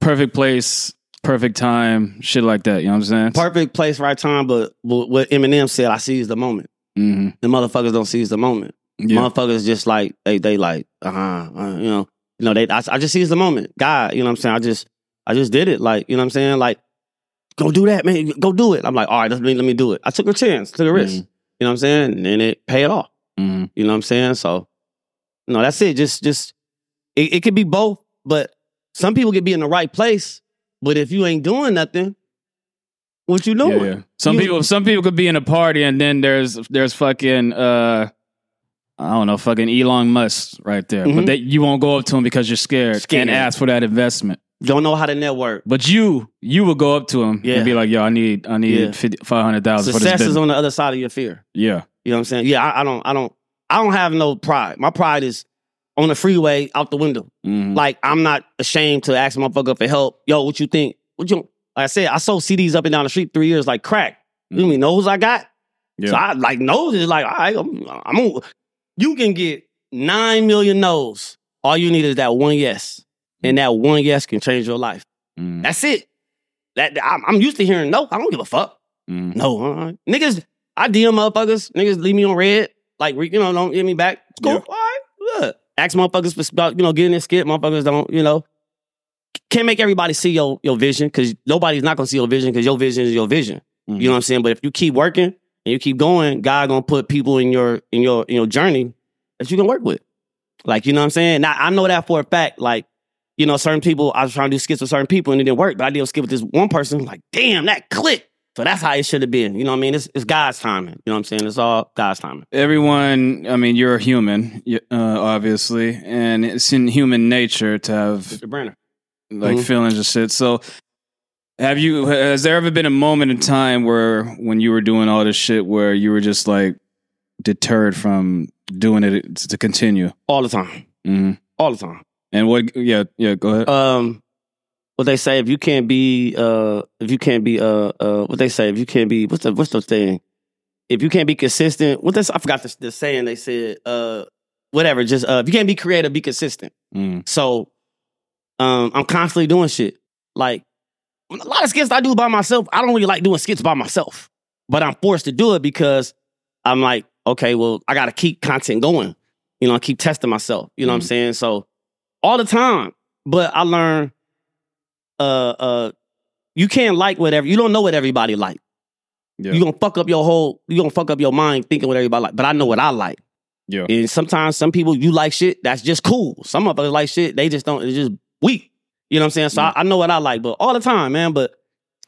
perfect place, perfect time, shit like that. You know what I'm saying? Perfect place, right time. But what Eminem said, I seize the moment. Mm-hmm. The motherfuckers don't seize the moment. Yeah. Motherfuckers just like, they, they like, uh-huh, uh, you know, you know, they, I, I just seize the moment. God, you know what I'm saying? I just, I just did it. Like, you know what I'm saying? Like, go do that, man. Go do it. I'm like, all right, let me, let me do it. I took a chance, took a risk. Mm-hmm. You know what I'm saying? And it paid off. Mm-hmm. You know what I'm saying? So, no, that's it. Just, just, it, it could be both, but some people could be in the right place, but if you ain't doing nothing, what you doing? Yeah, yeah. Some you, people, some people could be in a party and then there's, there's fucking, uh, I don't know, fucking Elon Musk right there. Mm-hmm. But they, you won't go up to him because you're scared, scared and ask for that investment. Don't know how to network. But you, you would go up to him yeah. and be like, yo, I need, I need yeah. five hundred thousand for this business. Success is on the other side of your fear. Yeah. You know what I'm saying? Yeah, I, I don't, I don't, I don't have no pride. My pride is on the freeway, out the window. Mm-hmm. Like, I'm not ashamed to ask a motherfucker for help. Yo, what you think? What you, like I said, I sold C Ds up and down the street three years like crack. Mm-hmm. You mean those I got? Yeah. So I like nose is like, all right, I'm, I'm gonna, you can get nine million no's. All you need is that one yes. And that one yes can change your life. Mm. That's it. That I'm, I'm used to hearing no. I don't give a fuck. Mm. No. Uh, niggas, I D M motherfuckers. Niggas leave me on red. Like, you know, don't hit me back. Cool. Yeah. All right. Look. Ask motherfuckers for, about, you know, getting this skit. Motherfuckers don't, you know. Can't make everybody see your, your vision, because nobody's not going to see your vision, because your vision is your vision. Mm. You know what I'm saying? But if you keep working and you keep going, God going to put people in your, in, your, in your journey that you can work with. Like, you know what I'm saying? Now, I know that for a fact. Like, you know, certain people, I was trying to do skits with certain people and it didn't work, but I did a skit with this one person, like, damn, that clicked. So that's how it should have been. You know what I mean? It's, it's God's timing. You know what I'm saying? It's all God's timing. Everyone, I mean, you're a human, uh, obviously, and it's in human nature to have Mister Brenner. Like, mm-hmm. feelings and shit. So have you, has there ever been a moment in time where, when you were doing all this shit, where you were just like deterred from doing it to continue? All the time. Mm-hmm. All the time. And what? Yeah, yeah. Go ahead. Um, what they say? If you can't be, uh, if you can't be, uh, uh, what they say? If you can't be, what's the what's the thing? If you can't be consistent, what this? I forgot the, the saying they said. Uh, whatever. Just uh, if you can't be creative, be consistent. Mm. So, um, I'm constantly doing shit. Like a lot of skits I do by myself. I don't really like doing skits by myself, but I'm forced to do it because I'm like, okay, well, I gotta keep content going. You know, I keep testing myself. You know mm. what I'm saying? So. All the time. But I learned uh, uh, you can't like whatever. You don't know what everybody like. Yeah. You're going to fuck up your whole, you're going to fuck up your mind thinking what everybody like. But I know what I like. Yeah. And sometimes some people, you like shit, that's just cool. Some of us like shit, they just don't, it's just weak. You know what I'm saying? So yeah. I, I know what I like. But all the time, man. But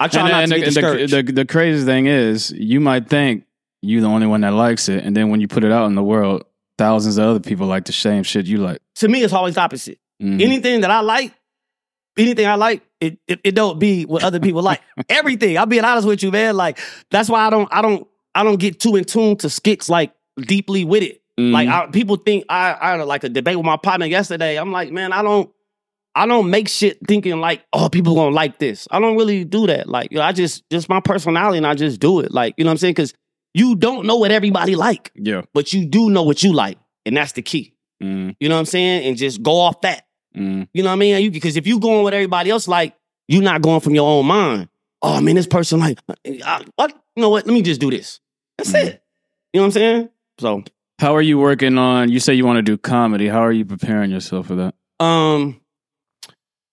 I try and, not and to the, get discouraged. The, the, the crazy thing is, you might think you're the only one that likes it. And then when you put it out in the world, thousands of other people like the same shit you like. To me, it's always the opposite. Mm-hmm. Anything that I like, anything I like, it, it it don't be what other people like. Everything. I'm being honest with you, man. Like, that's why I don't I don't I don't get too in tune to skits, like, deeply with it. Mm-hmm. Like, I, people think I I like a debate with my partner yesterday. I'm like, man, I don't I don't make shit thinking like, oh, people gonna like this. I don't really do that. Like, you know, I just just my personality, and I just do it. Like, you know what I'm saying? Because you don't know what everybody like. Yeah. But you do know what you like, and that's the key. Mm-hmm. You know what I'm saying? And just go off that. Mm. You know what I mean? Because if you going with everybody else, like, you're not going from your own mind. Oh, man, this person, like, I, what? You know what? Let me just do this. That's mm. it. You know what I'm saying? So, how are you working on? You say you want to do comedy. How are you preparing yourself for that? Um,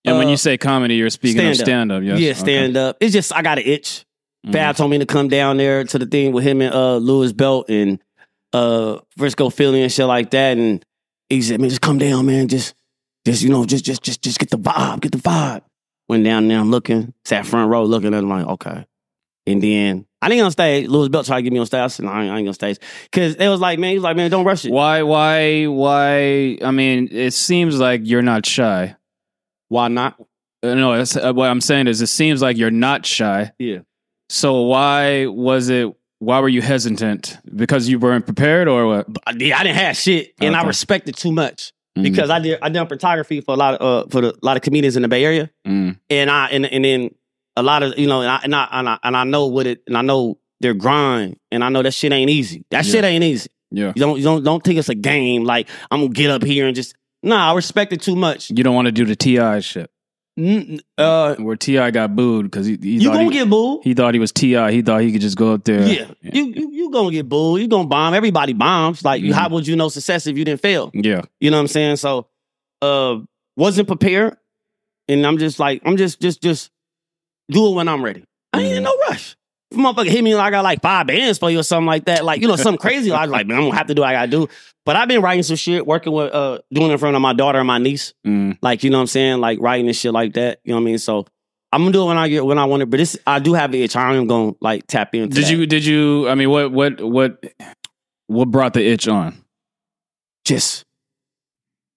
And uh, when you say comedy, you're speaking stand of stand-up. Yes. Yeah, stand-up. Okay. It's just, I got an itch. Mm. Fab told me to come down there to the thing with him and uh, Lewis Belt and uh, Frisco Philly and shit like that. And he said, man, just come down, man. Just, just you know, just just, just, just get the vibe. Get the vibe. Went down there, I'm looking. Sat front row looking. And I'm like, okay. And then I didn't get on stage. Lewis Belt tried to get me on stage. I said, no, I ain't, I ain't on stage. Because it was like, man, he was like, man, don't rush it. Why, why, why? I mean, it seems like you're not shy. Why not? Uh, no, that's, uh, what I'm saying is it seems like you're not shy. Yeah. So why was it, why were you hesitant? Because you weren't prepared or what? I didn't have shit. And okay. I respected too much. Mm-hmm. Because I did I done photography for a lot of uh, for the, a lot of comedians in the Bay Area. Mm. And I and and then a lot of, you know, and I, and I and I and I know what it and I know their grind and I know that shit ain't easy. That yeah. shit ain't easy. Yeah. You don't you don't don't think it's a game like I'm gonna get up here and just nah, I respect it too much. You don't want to do the T I shit. N- uh, Where T I got booed because he, he you gonna he, get booed. He thought he was T I. He thought he could just go up there. Yeah, yeah. You, you you gonna get booed. You gonna bomb. Everybody bombs. Like, mm-hmm. how would you know success if you didn't fail? Yeah, you know what I'm saying. So, uh, wasn't prepared, and I'm just like I'm just just just do it when I'm ready. I ain't in no rush. If motherfucker hit me like I got like five bands for you or something like that. Like, you know, something crazy. I was like, man, I'm gonna have to do what I gotta do. But I've been writing some shit, working with, uh, doing it in front of my daughter and my niece. Mm. Like, you know what I'm saying? Like, writing and shit like that. You know what I mean? So I'm gonna do it when I get, when I want it. But this, I do have the itch. I am gonna like tap into Did that. you, did you, I mean, what, what, what, what brought the itch on? Just,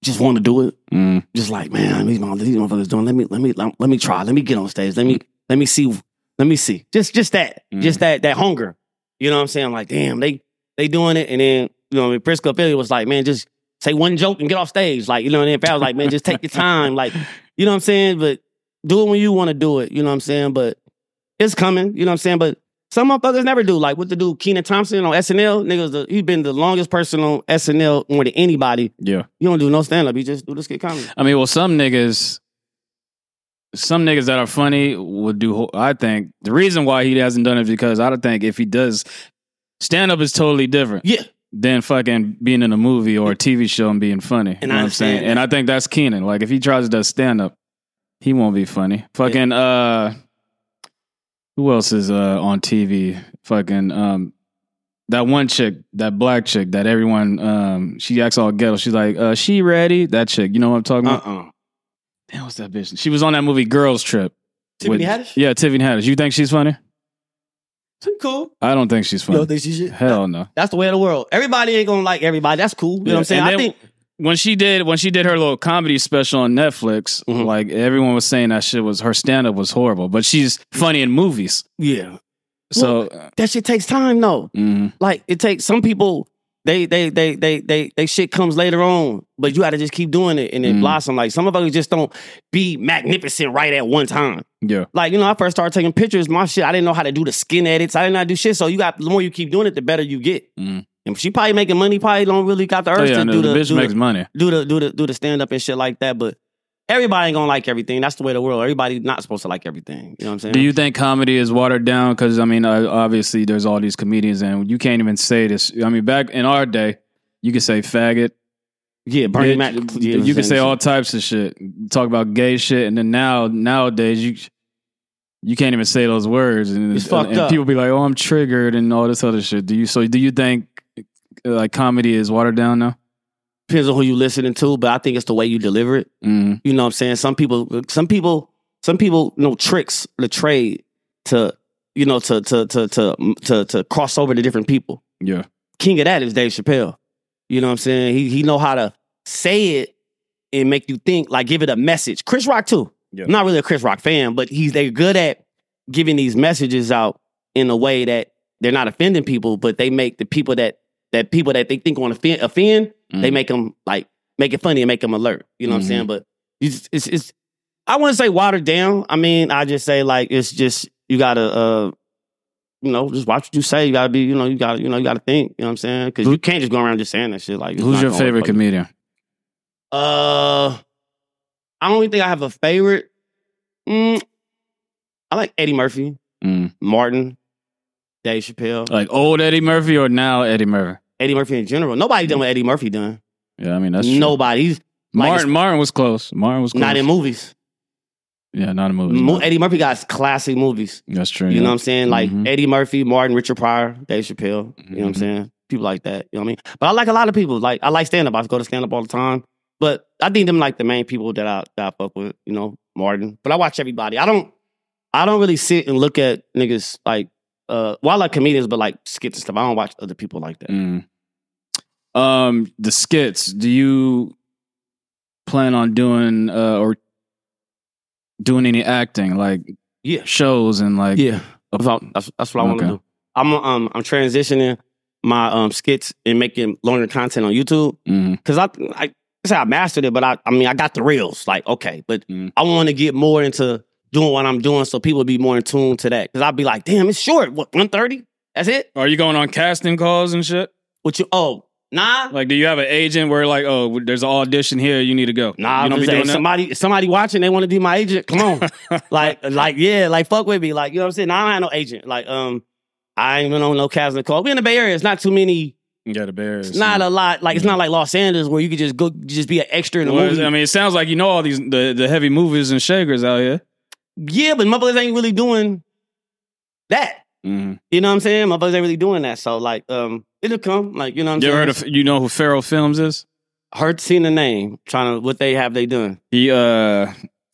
just want to do it. Mm. Just like, man, these motherfuckers doing, let me, let me, let me try. Let me get on stage. Let me, let me see. Let me see. Just, just that, mm. just that, that hunger. You know what I'm saying? Like, damn, they, they doing it. And then, you know what I mean? Briscoe Philly was like, man, just say one joke and get off stage. Like, you know what I mean? Fab was like, man, just take your time. Like, you know what I'm saying? But do it when you want to do it. You know what I'm saying? But it's coming. You know what I'm saying? But some motherfuckers never do. Like, what the dude, Kenan Thompson on S N L? Niggas, he's been the longest person on S N L more than anybody. Yeah. You don't do no stand-up. You just do the skit comedy. I mean, well, some niggas, some niggas that are funny would do, I think, the reason why he hasn't done it is because I don't think if he does, stand-up is totally different. Yeah. Than fucking being in a movie or a T V show and being funny. And you know I what I'm saying? That. And I think that's Kenan. Like, if he tries to do stand up, he won't be funny. Fucking, yeah. uh, who else is uh, on T V? Fucking, um, that one chick, that black chick that everyone, um, she acts all ghetto. She's like, uh, she ready? That chick. You know what I'm talking about? Uh-uh. Damn, what's that bitch? She was on that movie Girls Trip. Tiffany Haddish? Yeah, Tiffany Haddish. You think she's funny? She's cool. I don't think she's funny. You don't think she should? Hell no. That's the way of the world. Everybody ain't gonna like everybody. That's cool. You yeah. know what I'm saying? I think when she did when she did her little comedy special on Netflix, mm-hmm. like everyone was saying that shit was her stand up was horrible, but she's funny in movies. Yeah. So well, that shit takes time though. Mm-hmm. Like it takes some people they they they they they they shit comes later on, but you got to just keep doing it and it mm-hmm. blossom. Like some of us just don't be magnificent right at one time. Yeah. Like, you know, I first started taking pictures. My shit, I didn't know how to do the skin edits. I didn't know how to do shit. So you got, the more you keep doing it, the better you get. Mm. And she probably making money, probably don't really got the urge oh, yeah, to no, do the, the bitch do makes the, money. Do the do the do the stand up and shit like that. But everybody ain't gonna like everything. That's the way of the world. Everybody's not supposed to like everything. You know what I'm saying? Do you think comedy is watered down? Because I mean, obviously there's all these comedians and you can't even say this. I mean, back in our day, you could say faggot. Yeah, Bernie Mac. Yeah, you can say all types of shit. Talk about gay shit, and then now nowadays you you can't even say those words, and, it's fucked and up. People be like, "Oh, I'm triggered," and all this other shit. Do you so? Do you think like comedy is watered down now? Depends on who you listening to, but I think it's the way you deliver it. Mm. You know what I'm saying? Some people, some people, some people know tricks the trade to you know to to to to to to cross over to different people. Yeah, king of that is Dave Chappelle. You know what I'm saying? He he know how to say it and make you think, like give it a message. Chris Rock too. Yeah. I'm not really a Chris Rock fan, but he's they're good at giving these messages out in a way that they're not offending people, but they make the people that that people that they think want to offend, offend mm. they make them like make it funny and make them alert. You know mm-hmm. what I'm saying? But it's it's, it's I wouldn't say watered down. I mean, I just say like it's just you gotta. Uh, You know, just watch what you say. You gotta be, you know, you gotta, you know, you gotta think. You know what I'm saying? Because you can't just go around just saying that shit. Like, who's your favorite comedian? Uh, I don't even think I have a favorite. Mm, I like Eddie Murphy, mm. Martin, Dave Chappelle. Like old Eddie Murphy or now Eddie Murphy? Eddie Murphy in general. Nobody done what Eddie Murphy done. Yeah, I mean that's true. Nobody's. Martin. Like Martin was close. Martin was close. Not in movies. Yeah, not a movie. Mo- Eddie Murphy got classic movies. That's true. You yeah. know what I'm saying? Like mm-hmm. Eddie Murphy, Martin, Richard Pryor, Dave Chappelle. Mm-hmm. You know what I'm saying? People like that. You know what I mean? But I like a lot of people. Like I like stand up. I go to stand up all the time. But I think them like the main people that I that I fuck with. You know, Martin. But I watch everybody. I don't. I don't really sit and look at niggas like. Uh, well, I like comedians, but like skits and stuff. I don't watch other people like that. Mm. Um, the skits. Do you plan on doing uh, or? Doing any acting, like yeah, shows and like yeah, about, that's, that's what I okay. want to do. I'm um I'm transitioning my um skits and making longer content on YouTube because mm-hmm. I I that's how I mastered it, but I I mean I got the reels like okay, but mm-hmm. I want to get more into doing what I'm doing so people be more in tune to that because I'll be like damn it's short what one thirty that's it. Are you going on casting calls and shit? What you oh. Nah. Like, do you have an agent where, like, oh, there's an audition here, you need to go? Nah, you don't be saying, doing somebody, somebody watching, they want to be my agent. Come on. like, like, yeah, like, fuck with me. Like, you know what I'm saying? Nah, I ain't no agent. Like, um, I ain't been on no casting call. We in the Bay Area. It's not too many. Yeah, the Bay Area. It's not yeah. a lot. Like, it's not like Los Angeles where you could just go, just be an extra in the well, movie. I mean, it sounds like you know all these, the, the heavy movers and shakers out here. Yeah, but motherfuckers ain't really doing that. Mm-hmm. You know what I'm saying? Motherfuckers ain't really doing that. So, like, um, it'll come, like, you know what I'm you saying? Heard of, you know who Pharaoh Films is? Heard, seen the name, trying to, what they have they done. He, uh,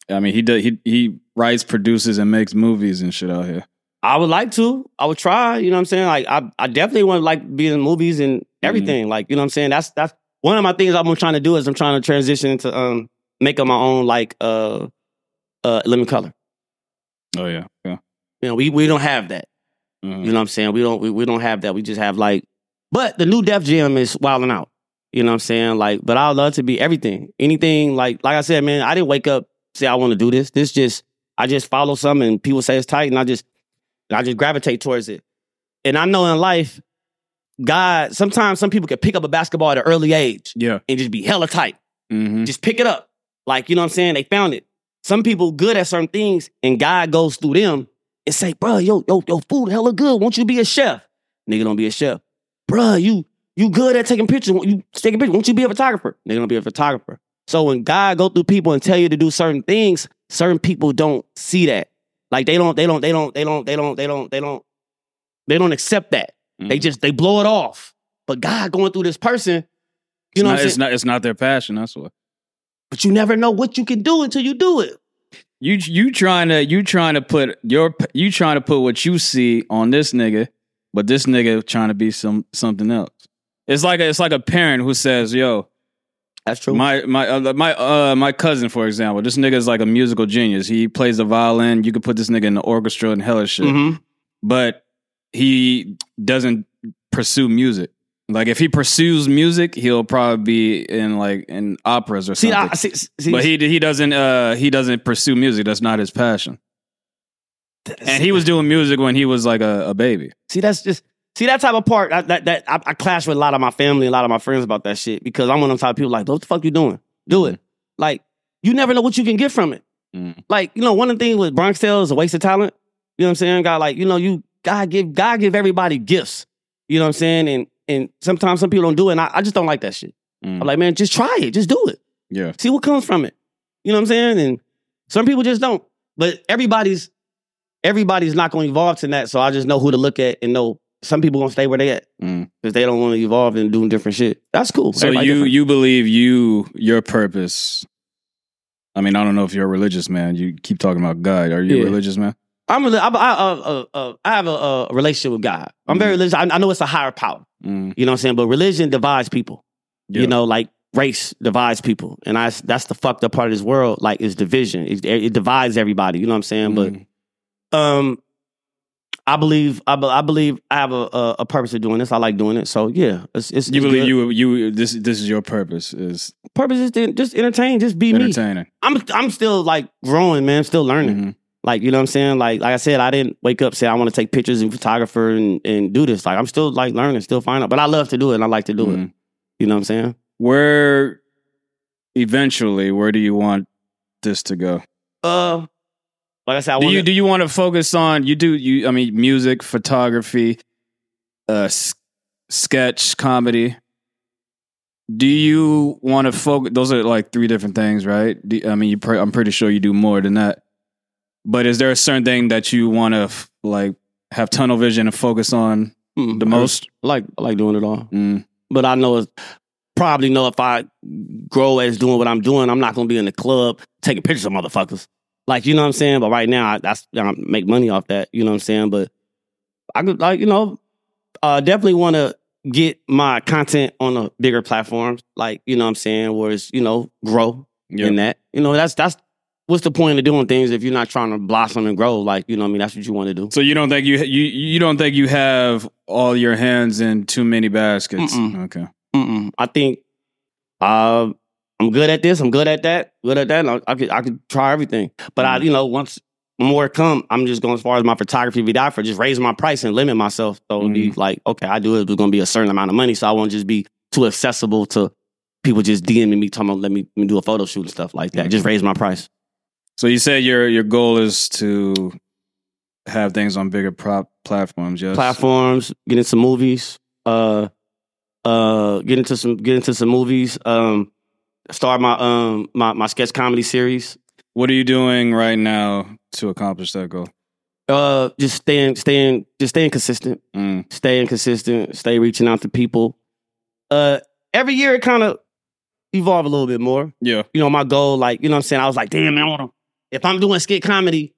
I mean, he does, he, he writes, produces, and makes movies and shit out here. I would like to. I would try, you know what I'm saying? Like, I, I definitely want to, like, be in movies and everything. Mm-hmm. Like, you know what I'm saying? That's, that's one of my things I'm trying to do is I'm trying to transition into, um, making my own, like, uh, uh, Living Color. Oh, yeah. Yeah. You know, we, we don't have that. Mm-hmm. You know what I'm saying? We don't, we, we don't have that. We just have, like, but the new Def Jam is wilding out. You know what I'm saying? Like, but I would love to be everything. Anything, like like I said, man, I didn't wake up say I want to do this. This just, I just follow something and people say it's tight and I just, I just gravitate towards it. And I know in life, God, sometimes some people can pick up a basketball at an early age yeah. and just be hella tight. Mm-hmm. Just pick it up. Like, you know what I'm saying? They found it. Some people good at certain things and God goes through them and say, bro, yo, yo, yo, food hella good. Won't you be a chef? Nigga, don't be a chef. Bruh, you you good at taking pictures. You taking pictures. Won't you be a photographer? They're gonna be a photographer. So when God go through people and tell you to do certain things, certain people don't see that. Like they don't, they don't, they don't, they don't, they don't, they don't, they don't, they don't accept that. Mm-hmm. They just they blow it off. But God going through this person, you know what I'm saying? It's not it's not their passion, that's what. But you never know what you can do until you do it. You you trying to you trying to put your you trying to put what you see on this nigga. But this nigga trying to be some something else. It's like a, it's like a parent who says, "Yo, that's true." My my uh, my uh, my cousin, for example, this nigga is like a musical genius. He plays the violin. You could put this nigga in the orchestra and hella shit. Mm-hmm. But he doesn't pursue music. Like if he pursues music, he'll probably be in like in operas or see, something. I, see, see, but he he doesn't uh, he doesn't pursue music. That's not his passion. And he was doing music when he was like a, a baby. See, that's just see that type of part. I, that that I, I clash with a lot of my family, a lot of my friends about that shit because I'm one of them type of people like, what the fuck you doing? Do it. Like you never know what you can get from it. Mm. Like you know, one of the things with Bronx Tale is a waste of talent. You know what I'm saying? God, like you know, you God give God give everybody gifts. You know what I'm saying? And and sometimes some people don't do it. And I, I just don't like that shit. Mm. I'm like, man, just try it, just do it. Yeah. See what comes from it. You know what I'm saying? And some people just don't. But everybody's. Everybody's not going to evolve to that, so I just know who to look at and know some people going to stay where they at because mm. they don't want to evolve and do different shit. That's cool. So Everybody you different. You believe you your purpose? I mean, I don't know if you're a religious man. You keep talking about God. Are you yeah. a religious man? I'm. I, I, I, I, I have a, a relationship with God. I'm mm. very religious. I, I know it's a higher power. Mm. You know what I'm saying? But religion divides people. Yeah. You know, like race divides people, and I that's the fucked up part of this world. Like it's division. It, it divides everybody. You know what I'm saying? Mm. But Um, I believe I, be, I believe I have a, a a purpose of doing this. I like doing it, so yeah. It's, it's, you it's believe good. you you this this is your purpose is purpose is to just entertain, just be entertaining. Me. I'm I'm still like growing, man. I'm still learning. Mm-hmm. Like you know what I'm saying. Like like I said, I didn't wake up say I want to take pictures and photographer and, and do this. Like I'm still like learning, still finding out. But I love to do it. and I like to do mm-hmm. it. You know what I'm saying. Where eventually, where do you want this to go? Uh. Like I said, I do wanna, you do you want to focus on you do you I mean music, photography, uh, s- sketch, comedy. Do you want to focus? Those are like three different things, right? Do, I mean, you pre- I'm pretty sure you do more than that. But is there a certain thing that you want to f- like have tunnel vision and focus on mm, the most? I like I like doing it all. Mm. But I know it's, probably know if I grow as doing what I'm doing, I'm not going to be in the club taking pictures of motherfuckers. Like, you know what I'm saying? But right now, I, I, I make money off that. You know what I'm saying? But I could, like, you know, uh, definitely want to get my content on a bigger platform. Like, you know what I'm saying? Where it's, you know, grow yep. in that. You know, that's that's what's the point of doing things if you're not trying to blossom and grow? Like, you know what I mean? That's what you want to do. So you don't think you you you don't think you have all your hands in too many baskets? Mm-mm. Okay. Mm-mm. I think uh, I'm good at this. I'm good at that. Good at that. I, I could I could try everything. But mm-hmm. I, you know, once more come, I'm just going as far as my photography videographer, just raising my price and limit myself. So mm-hmm. be like, okay, I do it. It's going to be a certain amount of money, so I won't just be too accessible to people just DMing me talking about let me, let me do a photo shoot and stuff like that. Mm-hmm. Just raise my price. So you said your your goal is to have things on bigger prop platforms, yes? Platforms, get into movies. Uh. Uh, get into some get into some movies. Um, start my um my, my sketch comedy series. What are you doing right now to accomplish that goal? Uh, just staying staying just staying consistent. Mm. Staying consistent. Stay reaching out to people. Uh, every year it kind of evolve a little bit more. Yeah, you know my goal. Like you know what I'm saying. I was like, damn, man, I wanna, if I'm doing skit comedy,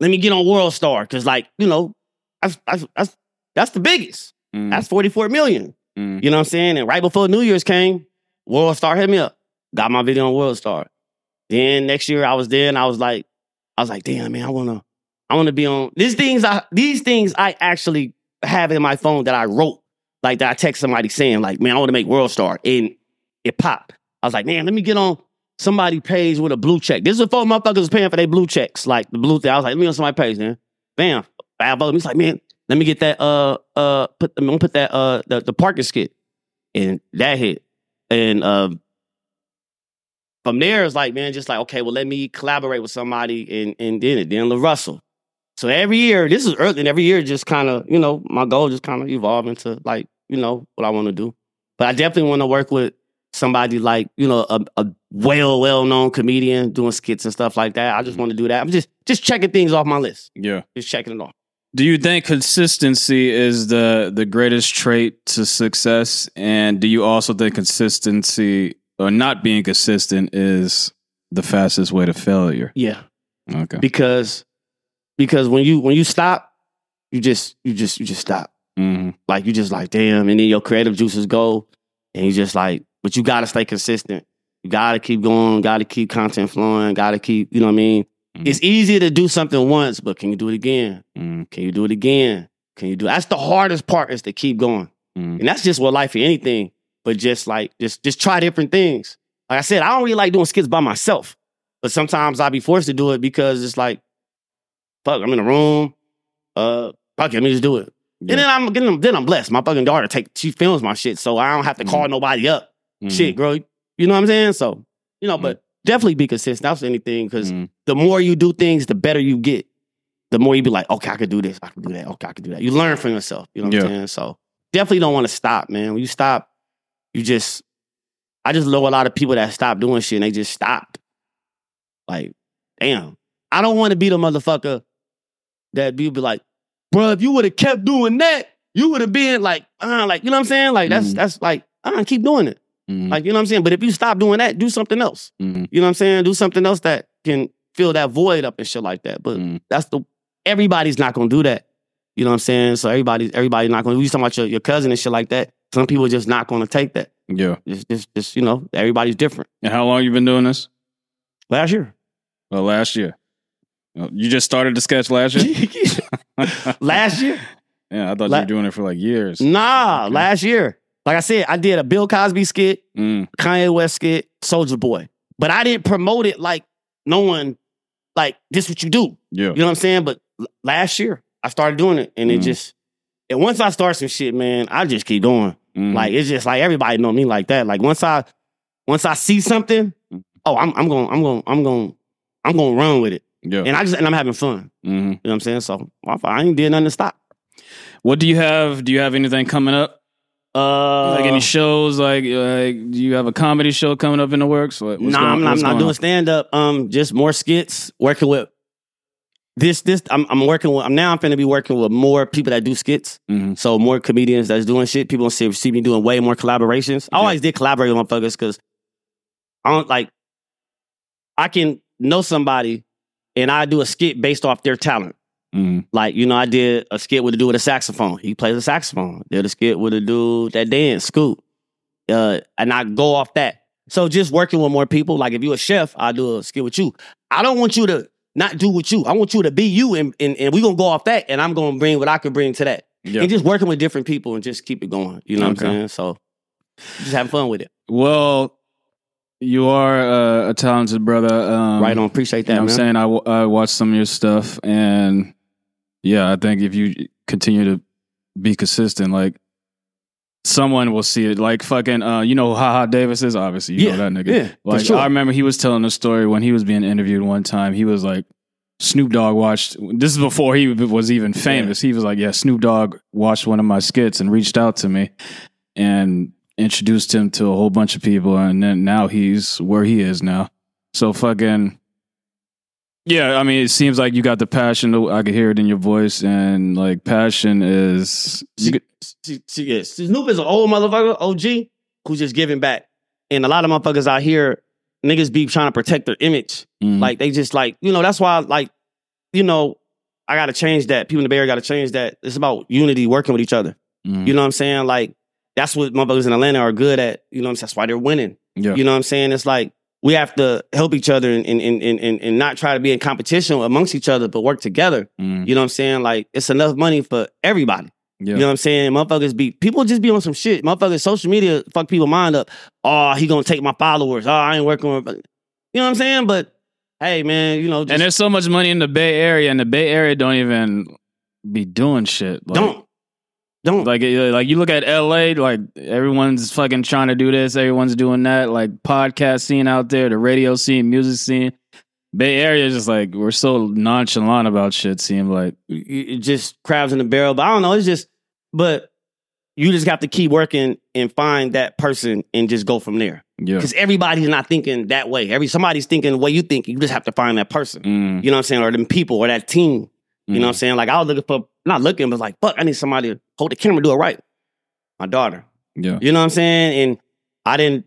let me get on World Star because like you know, I, I, I, that's the biggest. Mm. That's forty-four million. You know what I'm saying? And right before New Year's came, World Star hit me up. Got my video on World Star. Then next year I was there and I was like, I was like, damn man, I wanna, I wanna be on these things. I these things I actually have in my phone that I wrote, like that I text somebody saying, like, man, I want to make World Star, and it popped. I was like, man, let me get on somebody's page with a blue check. This is before motherfuckers was paying for their blue checks, like the blue thing. I was like, let me on somebody's page, man. Bam, five votes. He's like, man. Let me get that. Uh, uh, put. I'm gonna put that. Uh, the, the parking skit, and that hit, and uh, from there it's like, man, just like okay, well, let me collaborate with somebody, and and then it, then La Russell. So every year, this is early, and every year just kind of, you know, my goal just kind of evolved into like, you know, what I want to do. But I definitely want to work with somebody like, you know, a, a well well known comedian doing skits and stuff like that. I just want to do that. I'm just just checking things off my list. Yeah, just checking it off. Do you think consistency is the, the greatest trait to success? And do you also think consistency or not being consistent is the fastest way to failure? Yeah. Okay. Because because when you when you stop, you just you just you just stop. Mm-hmm. Like you just like, damn, and then your creative juices go and you just like, but you gotta stay consistent. You gotta keep going, gotta keep content flowing, gotta keep, you know what I mean? It's easier to do something once, but can you do it again? Mm. Can you do it again? Can you do it? That's the hardest part is to keep going. Mm. And that's just what life is, anything. But just like, just just try different things. Like I said, I don't really like doing skits by myself. But sometimes I'll be forced to do it because it's like, fuck, I'm in a room. Uh, fuck it, let me just do it. Yeah. And then I'm getting, then I'm blessed. My fucking daughter, take she films my shit, so I don't have to call mm. nobody up. Mm. Shit, bro. You know what I'm saying? So, you know, mm. but definitely be consistent. That's anything, because mm. the more you do things, the better you get. The more you be like, okay, I could do this, I could do that, okay, I could do that. You learn from yourself. You know what yeah. I'm saying? So definitely don't want to stop, man. When you stop, you just, I just know a lot of people that stopped doing shit and they just stopped. Like, damn. I don't want to be the motherfucker that be like, bro, if you would have kept doing that, you would have been like, uh, like, you know what I'm saying? Like, that's, mm. that's like, uh, keep doing it. Mm-hmm. Like, you know what I'm saying? But if you stop doing that, do something else. Mm-hmm. You know what I'm saying? Do something else that can fill that void up and shit like that. But mm-hmm. that's the, everybody's not going to do that. You know what I'm saying? So everybody's, everybody's not going to, we talking about your, your cousin and shit like that. Some people are just not going to take that. Yeah. It's just, just, you know, everybody's different. And how long you been doing this? Last year. Well, last year. You just started the sketch last year? Last year? Yeah, I thought La- you were doing it for like years. Nah, okay. Last year. Like I said, I did a Bill Cosby skit, mm. Kanye West skit, Soulja Boy. But I didn't promote it like no one, like, this is what you do. Yeah. You know what I'm saying? But l- last year, I started doing it. And mm. it just, and once I start some shit, man, I just keep going. Mm. Like, it's just like, everybody know me like that. Like, once I, once I see something, oh, I'm I'm going, I'm going, I'm going, I'm going to run with it. Yeah. And I just, and I'm having fun. Mm-hmm. You know what I'm saying? So I ain't did nothing to stop. What do you have? Do you have anything coming up? Uh, like any shows? Like, like, do you have a comedy show coming up in the works? What, what's nah, going, I'm not, I'm not doing stand up. Um, just more skits. Working with This, this, I'm, I'm working with, I'm now I'm finna be working with more people that do skits. Mm-hmm. So more comedians that's doing shit. People see, see me doing way more collaborations. I yeah. always did collaborate with motherfuckers because I don't like, I can know somebody and I do a skit based off their talent. Mm-hmm. Like, you know, I did a skit with a dude with a saxophone. He plays a saxophone. Did a skit with a dude that dance, Scoop. Uh, and I go off that. So just working with more people. Like if you a chef, I'll do a skit with you. I don't want you to not do what you. I want you to be you, and, and, and we're going to go off that, and I'm going to bring what I can bring to that. Yep. And just working with different people and just keep it going. You know okay. what I'm saying? So just having fun with it. Well, you are uh, a talented brother. Um, right on. Appreciate that, you know what man. I'm saying? I, I watched some of your stuff, and yeah, I think if you continue to be consistent, like, someone will see it. Like fucking, uh, you know who Ha Ha Davis is? Obviously, you yeah, know that nigga. Yeah, like, sure. I remember he was telling a story when he was being interviewed one time. He was like, Snoop Dogg watched, this is before he was even famous. Yeah. He was like, yeah, Snoop Dogg watched one of my skits and reached out to me and introduced him to a whole bunch of people. And then now he's where he is now. So fucking, yeah, I mean, it seems like you got the passion. I could hear it in your voice. And like, passion is... You could, She, she, yeah. Snoop is an old motherfucker, O G, who's just giving back. And a lot of motherfuckers out here, niggas be trying to protect their image. Mm-hmm. Like, they just like, you know, that's why, like, you know, I got to change that. People in the Bay Area got to change that. It's about unity, working with each other. Mm-hmm. You know what I'm saying? Like, that's what motherfuckers in Atlanta are good at. You know what I'm saying? That's why they're winning. Yeah. You know what I'm saying? It's like, we have to help each other and, and, and, and, and not try to be in competition amongst each other, but work together. Mm-hmm. You know what I'm saying? Like, it's enough money for everybody. Yep. You know what I'm saying? Motherfuckers be, people just be on some shit. Motherfuckers, social media fuck people's mind up. Oh, he gonna take my followers. Oh, I ain't working with, you know what I'm saying? But hey, man, you know. Just, and there's so much money in the Bay Area, and the Bay Area don't even be doing shit. Like, don't. Don't. Like, like you look at L A, like everyone's fucking trying to do this. Everyone's doing that. Like podcast scene out there, the radio scene, music scene. Bay Area is just like, we're so nonchalant about shit, seem like. It just crabs in the barrel. But I don't know, it's just, but you just have to keep working and find that person and just go from there. Yeah. Because everybody's not thinking that way. Every Somebody's thinking the way you think. You just have to find that person. Mm. You know what I'm saying? Or them people or that team. You mm. know what I'm saying? Like, I was looking for, not looking, but like, fuck, I need somebody to hold the camera, do it right. My daughter. Yeah. You know what I'm saying? And I didn't,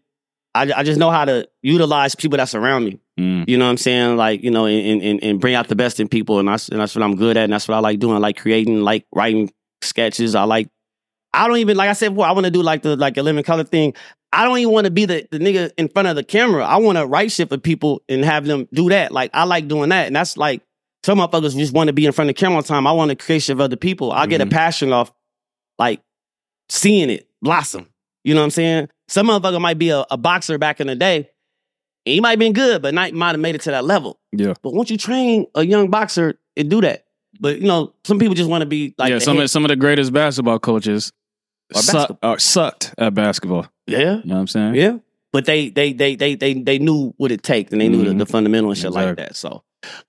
I, I just know how to utilize people that surround me. Mm. You know what I'm saying? Like, you know, and, and, and bring out the best in people. And that's, and that's what I'm good at. And that's what I like doing. I like creating, like writing sketches. I like, I don't even, like I said before, I want to do like the like eleven color thing. I don't even want to be the, the nigga in front of the camera. I want to write shit for people and have them do that. Like, I like doing that. And that's like, some motherfuckers just want to be in front of the camera all the time. I want to create shit for other people. I mm-hmm. get a passion off like seeing it blossom. You know what I'm saying? Some motherfucker might be a, a boxer back in the day. He might have been good, but not might have made it to that level. Yeah. But once you train a young boxer, it do that. But, you know, some people just want to be like... Yeah, some of, some of the greatest basketball coaches are su- are sucked at basketball. Yeah. You know what I'm saying? Yeah. But they they they they they, they knew what it takes, and they knew mm-hmm. the, the fundamental and shit exactly. like that. So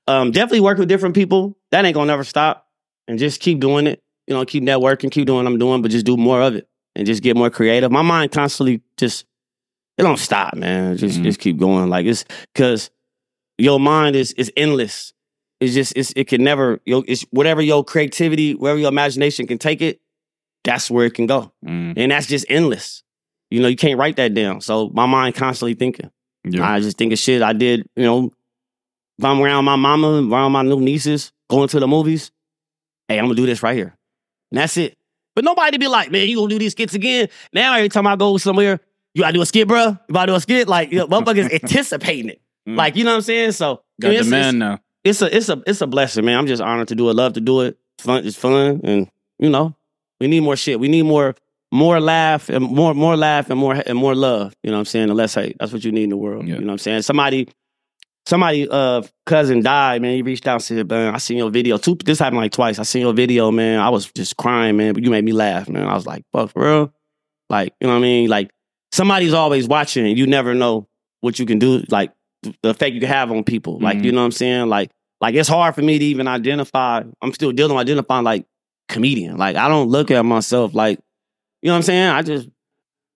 um, definitely work with different people. That ain't going to never stop. And just keep doing it. You know, keep networking, keep doing what I'm doing, but just do more of it. And just get more creative. My mind constantly just... It don't stop, man. Just mm-hmm. just keep going. Like, it's because your mind is is endless. It's just, it's, it can never, your, it's whatever your creativity, wherever your imagination can take it, that's where it can go. Mm. And that's just endless. You know, you can't write that down. So my mind constantly thinking. Yeah. I just think of shit I did, you know, if I'm around my mama, around my new nieces, going to the movies, hey, I'm going to do this right here. And that's it. But nobody be like, man, you going to do these skits again? Now every time I go somewhere, you gotta do a skit, bro? You gotta do a skit? Like, you know, motherfuckers anticipating it. Mm. Like, you know what I'm saying? So, got I mean, demand now. It's a, it's a, it's a blessing, man. I'm just honored to do it. Love to do it. Fun, it's fun, and you know, we need more shit. We need more, more laugh and more, more laugh and more and more love. You know what I'm saying? And less hate. That's what you need in the world. Yeah. You know what I'm saying? Somebody, somebody, uh, cousin died, man. He reached out and said, "Man, I seen your video. Two, this happened like twice. I seen your video, man. I was just crying, man. But you made me laugh, man. I was like, fuck, for real. Like, you know what I mean? Like." Somebody's always watching, and you never know what you can do, like the effect you can have on people. Like, mm-hmm. you know what I'm saying? Like, like it's hard for me to even identify. I'm still dealing with identifying like comedian. Like, I don't look at myself like, you know what I'm saying? I just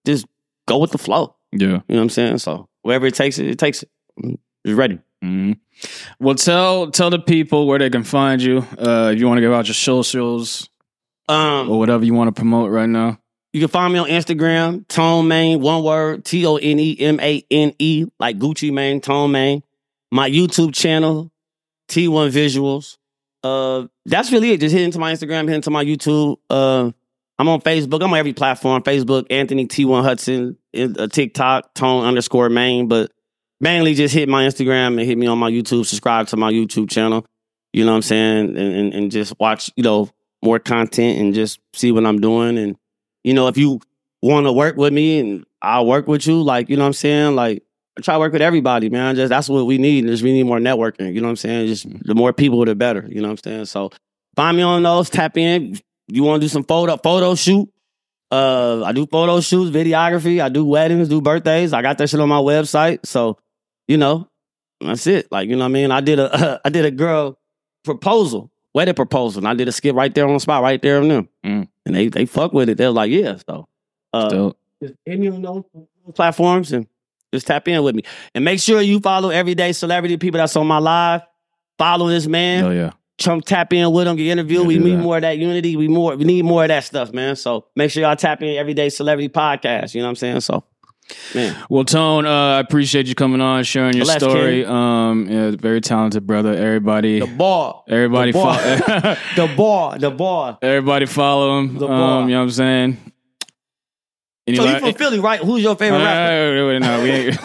just go with the flow. Yeah. You know what I'm saying? So wherever it takes it, it takes it. Just ready. Mm-hmm. Well, tell tell the people where they can find you. Uh, if you want to give out your socials um, or whatever you want to promote right now. You can find me on Instagram, Tone Main, one word, T O N E M A N E, like Gucci Mane, Tone Main. My YouTube channel, T one Visuals. Uh, that's really it. Just hit into my Instagram, hit into my YouTube. Uh, I'm on Facebook. I'm on every platform. Facebook, Anthony T one Hudson, TikTok, Tone underscore Main, but mainly just hit my Instagram and hit me on my YouTube, subscribe to my YouTube channel. You know what I'm saying? And, and, and just watch, you know, more content and just see what I'm doing. And, you know, if you want to work with me and I'll work with you, like, you know what I'm saying? Like, I try to work with everybody, man. Just that's what we need. Just we need more networking. You know what I'm saying? Just the more people, the better. You know what I'm saying? So find me on those, tap in. You want to do some photo photo shoot? Uh, I do photo shoots, videography. I do weddings, do birthdays. I got that shit on my website. So, you know, that's it. Like, you know what I mean? I did a uh, I did a girl proposal, wedding proposal, and I did a skit right there on the spot, right there on them. Mm. And they they fuck with it. They're like, yeah. So, uh, just hit me on those platforms and just tap in with me. And make sure you follow Everyday Celebrity People that's on my live. Follow this man. Oh yeah. Chunk tap in with him, get interviewed. We need that. More of that unity. We more we need more of that stuff, man. So make sure y'all tap in Everyday Celebrity Podcast. You know what I'm saying? So man. Well, Tone, uh, I appreciate you coming on, sharing your Left story. Kid. Um, yeah, very talented brother. Everybody, the bar, everybody, the bar, fo- the, bar the bar, everybody follow him. The bar. Um, you know what I'm saying? Anybody? So you from Philly, right? Who's your favorite uh, rapper? No, we ain't.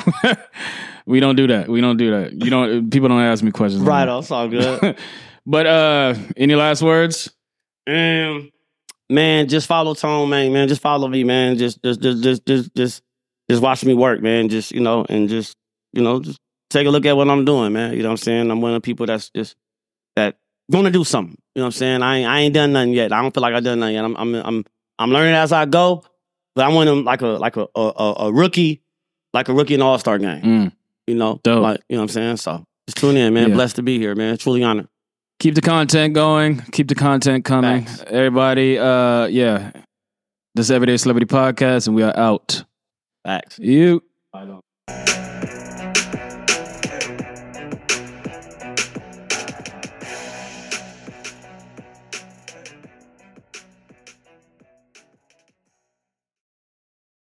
we don't do that. We don't do that. You don't. People don't ask me questions. Right, on, it's all good. But uh, any last words? Um, man, just follow Tone, man. Man, just follow me, man. Just, just, just, just, just. just Just watch me work, man. Just, you know, and just, you know, just take a look at what I'm doing, man. You know what I'm saying? I'm one of the people that's just, that gonna do something. You know what I'm saying? I ain't, I ain't done nothing yet. I don't feel like I done nothing yet. I'm, I'm, I'm, I'm learning as I go, but I want them like a, like a, a, a rookie, like a rookie in the All-Star game. Mm. You know, dope. Like, you know what I'm saying? So just tune in, man. Yeah. Blessed to be here, man. Truly honored. Keep the content going. Keep the content coming. Thanks. Everybody, uh, yeah. This Everyday Celebrity Podcast, and we are out. Facts. You. I don't.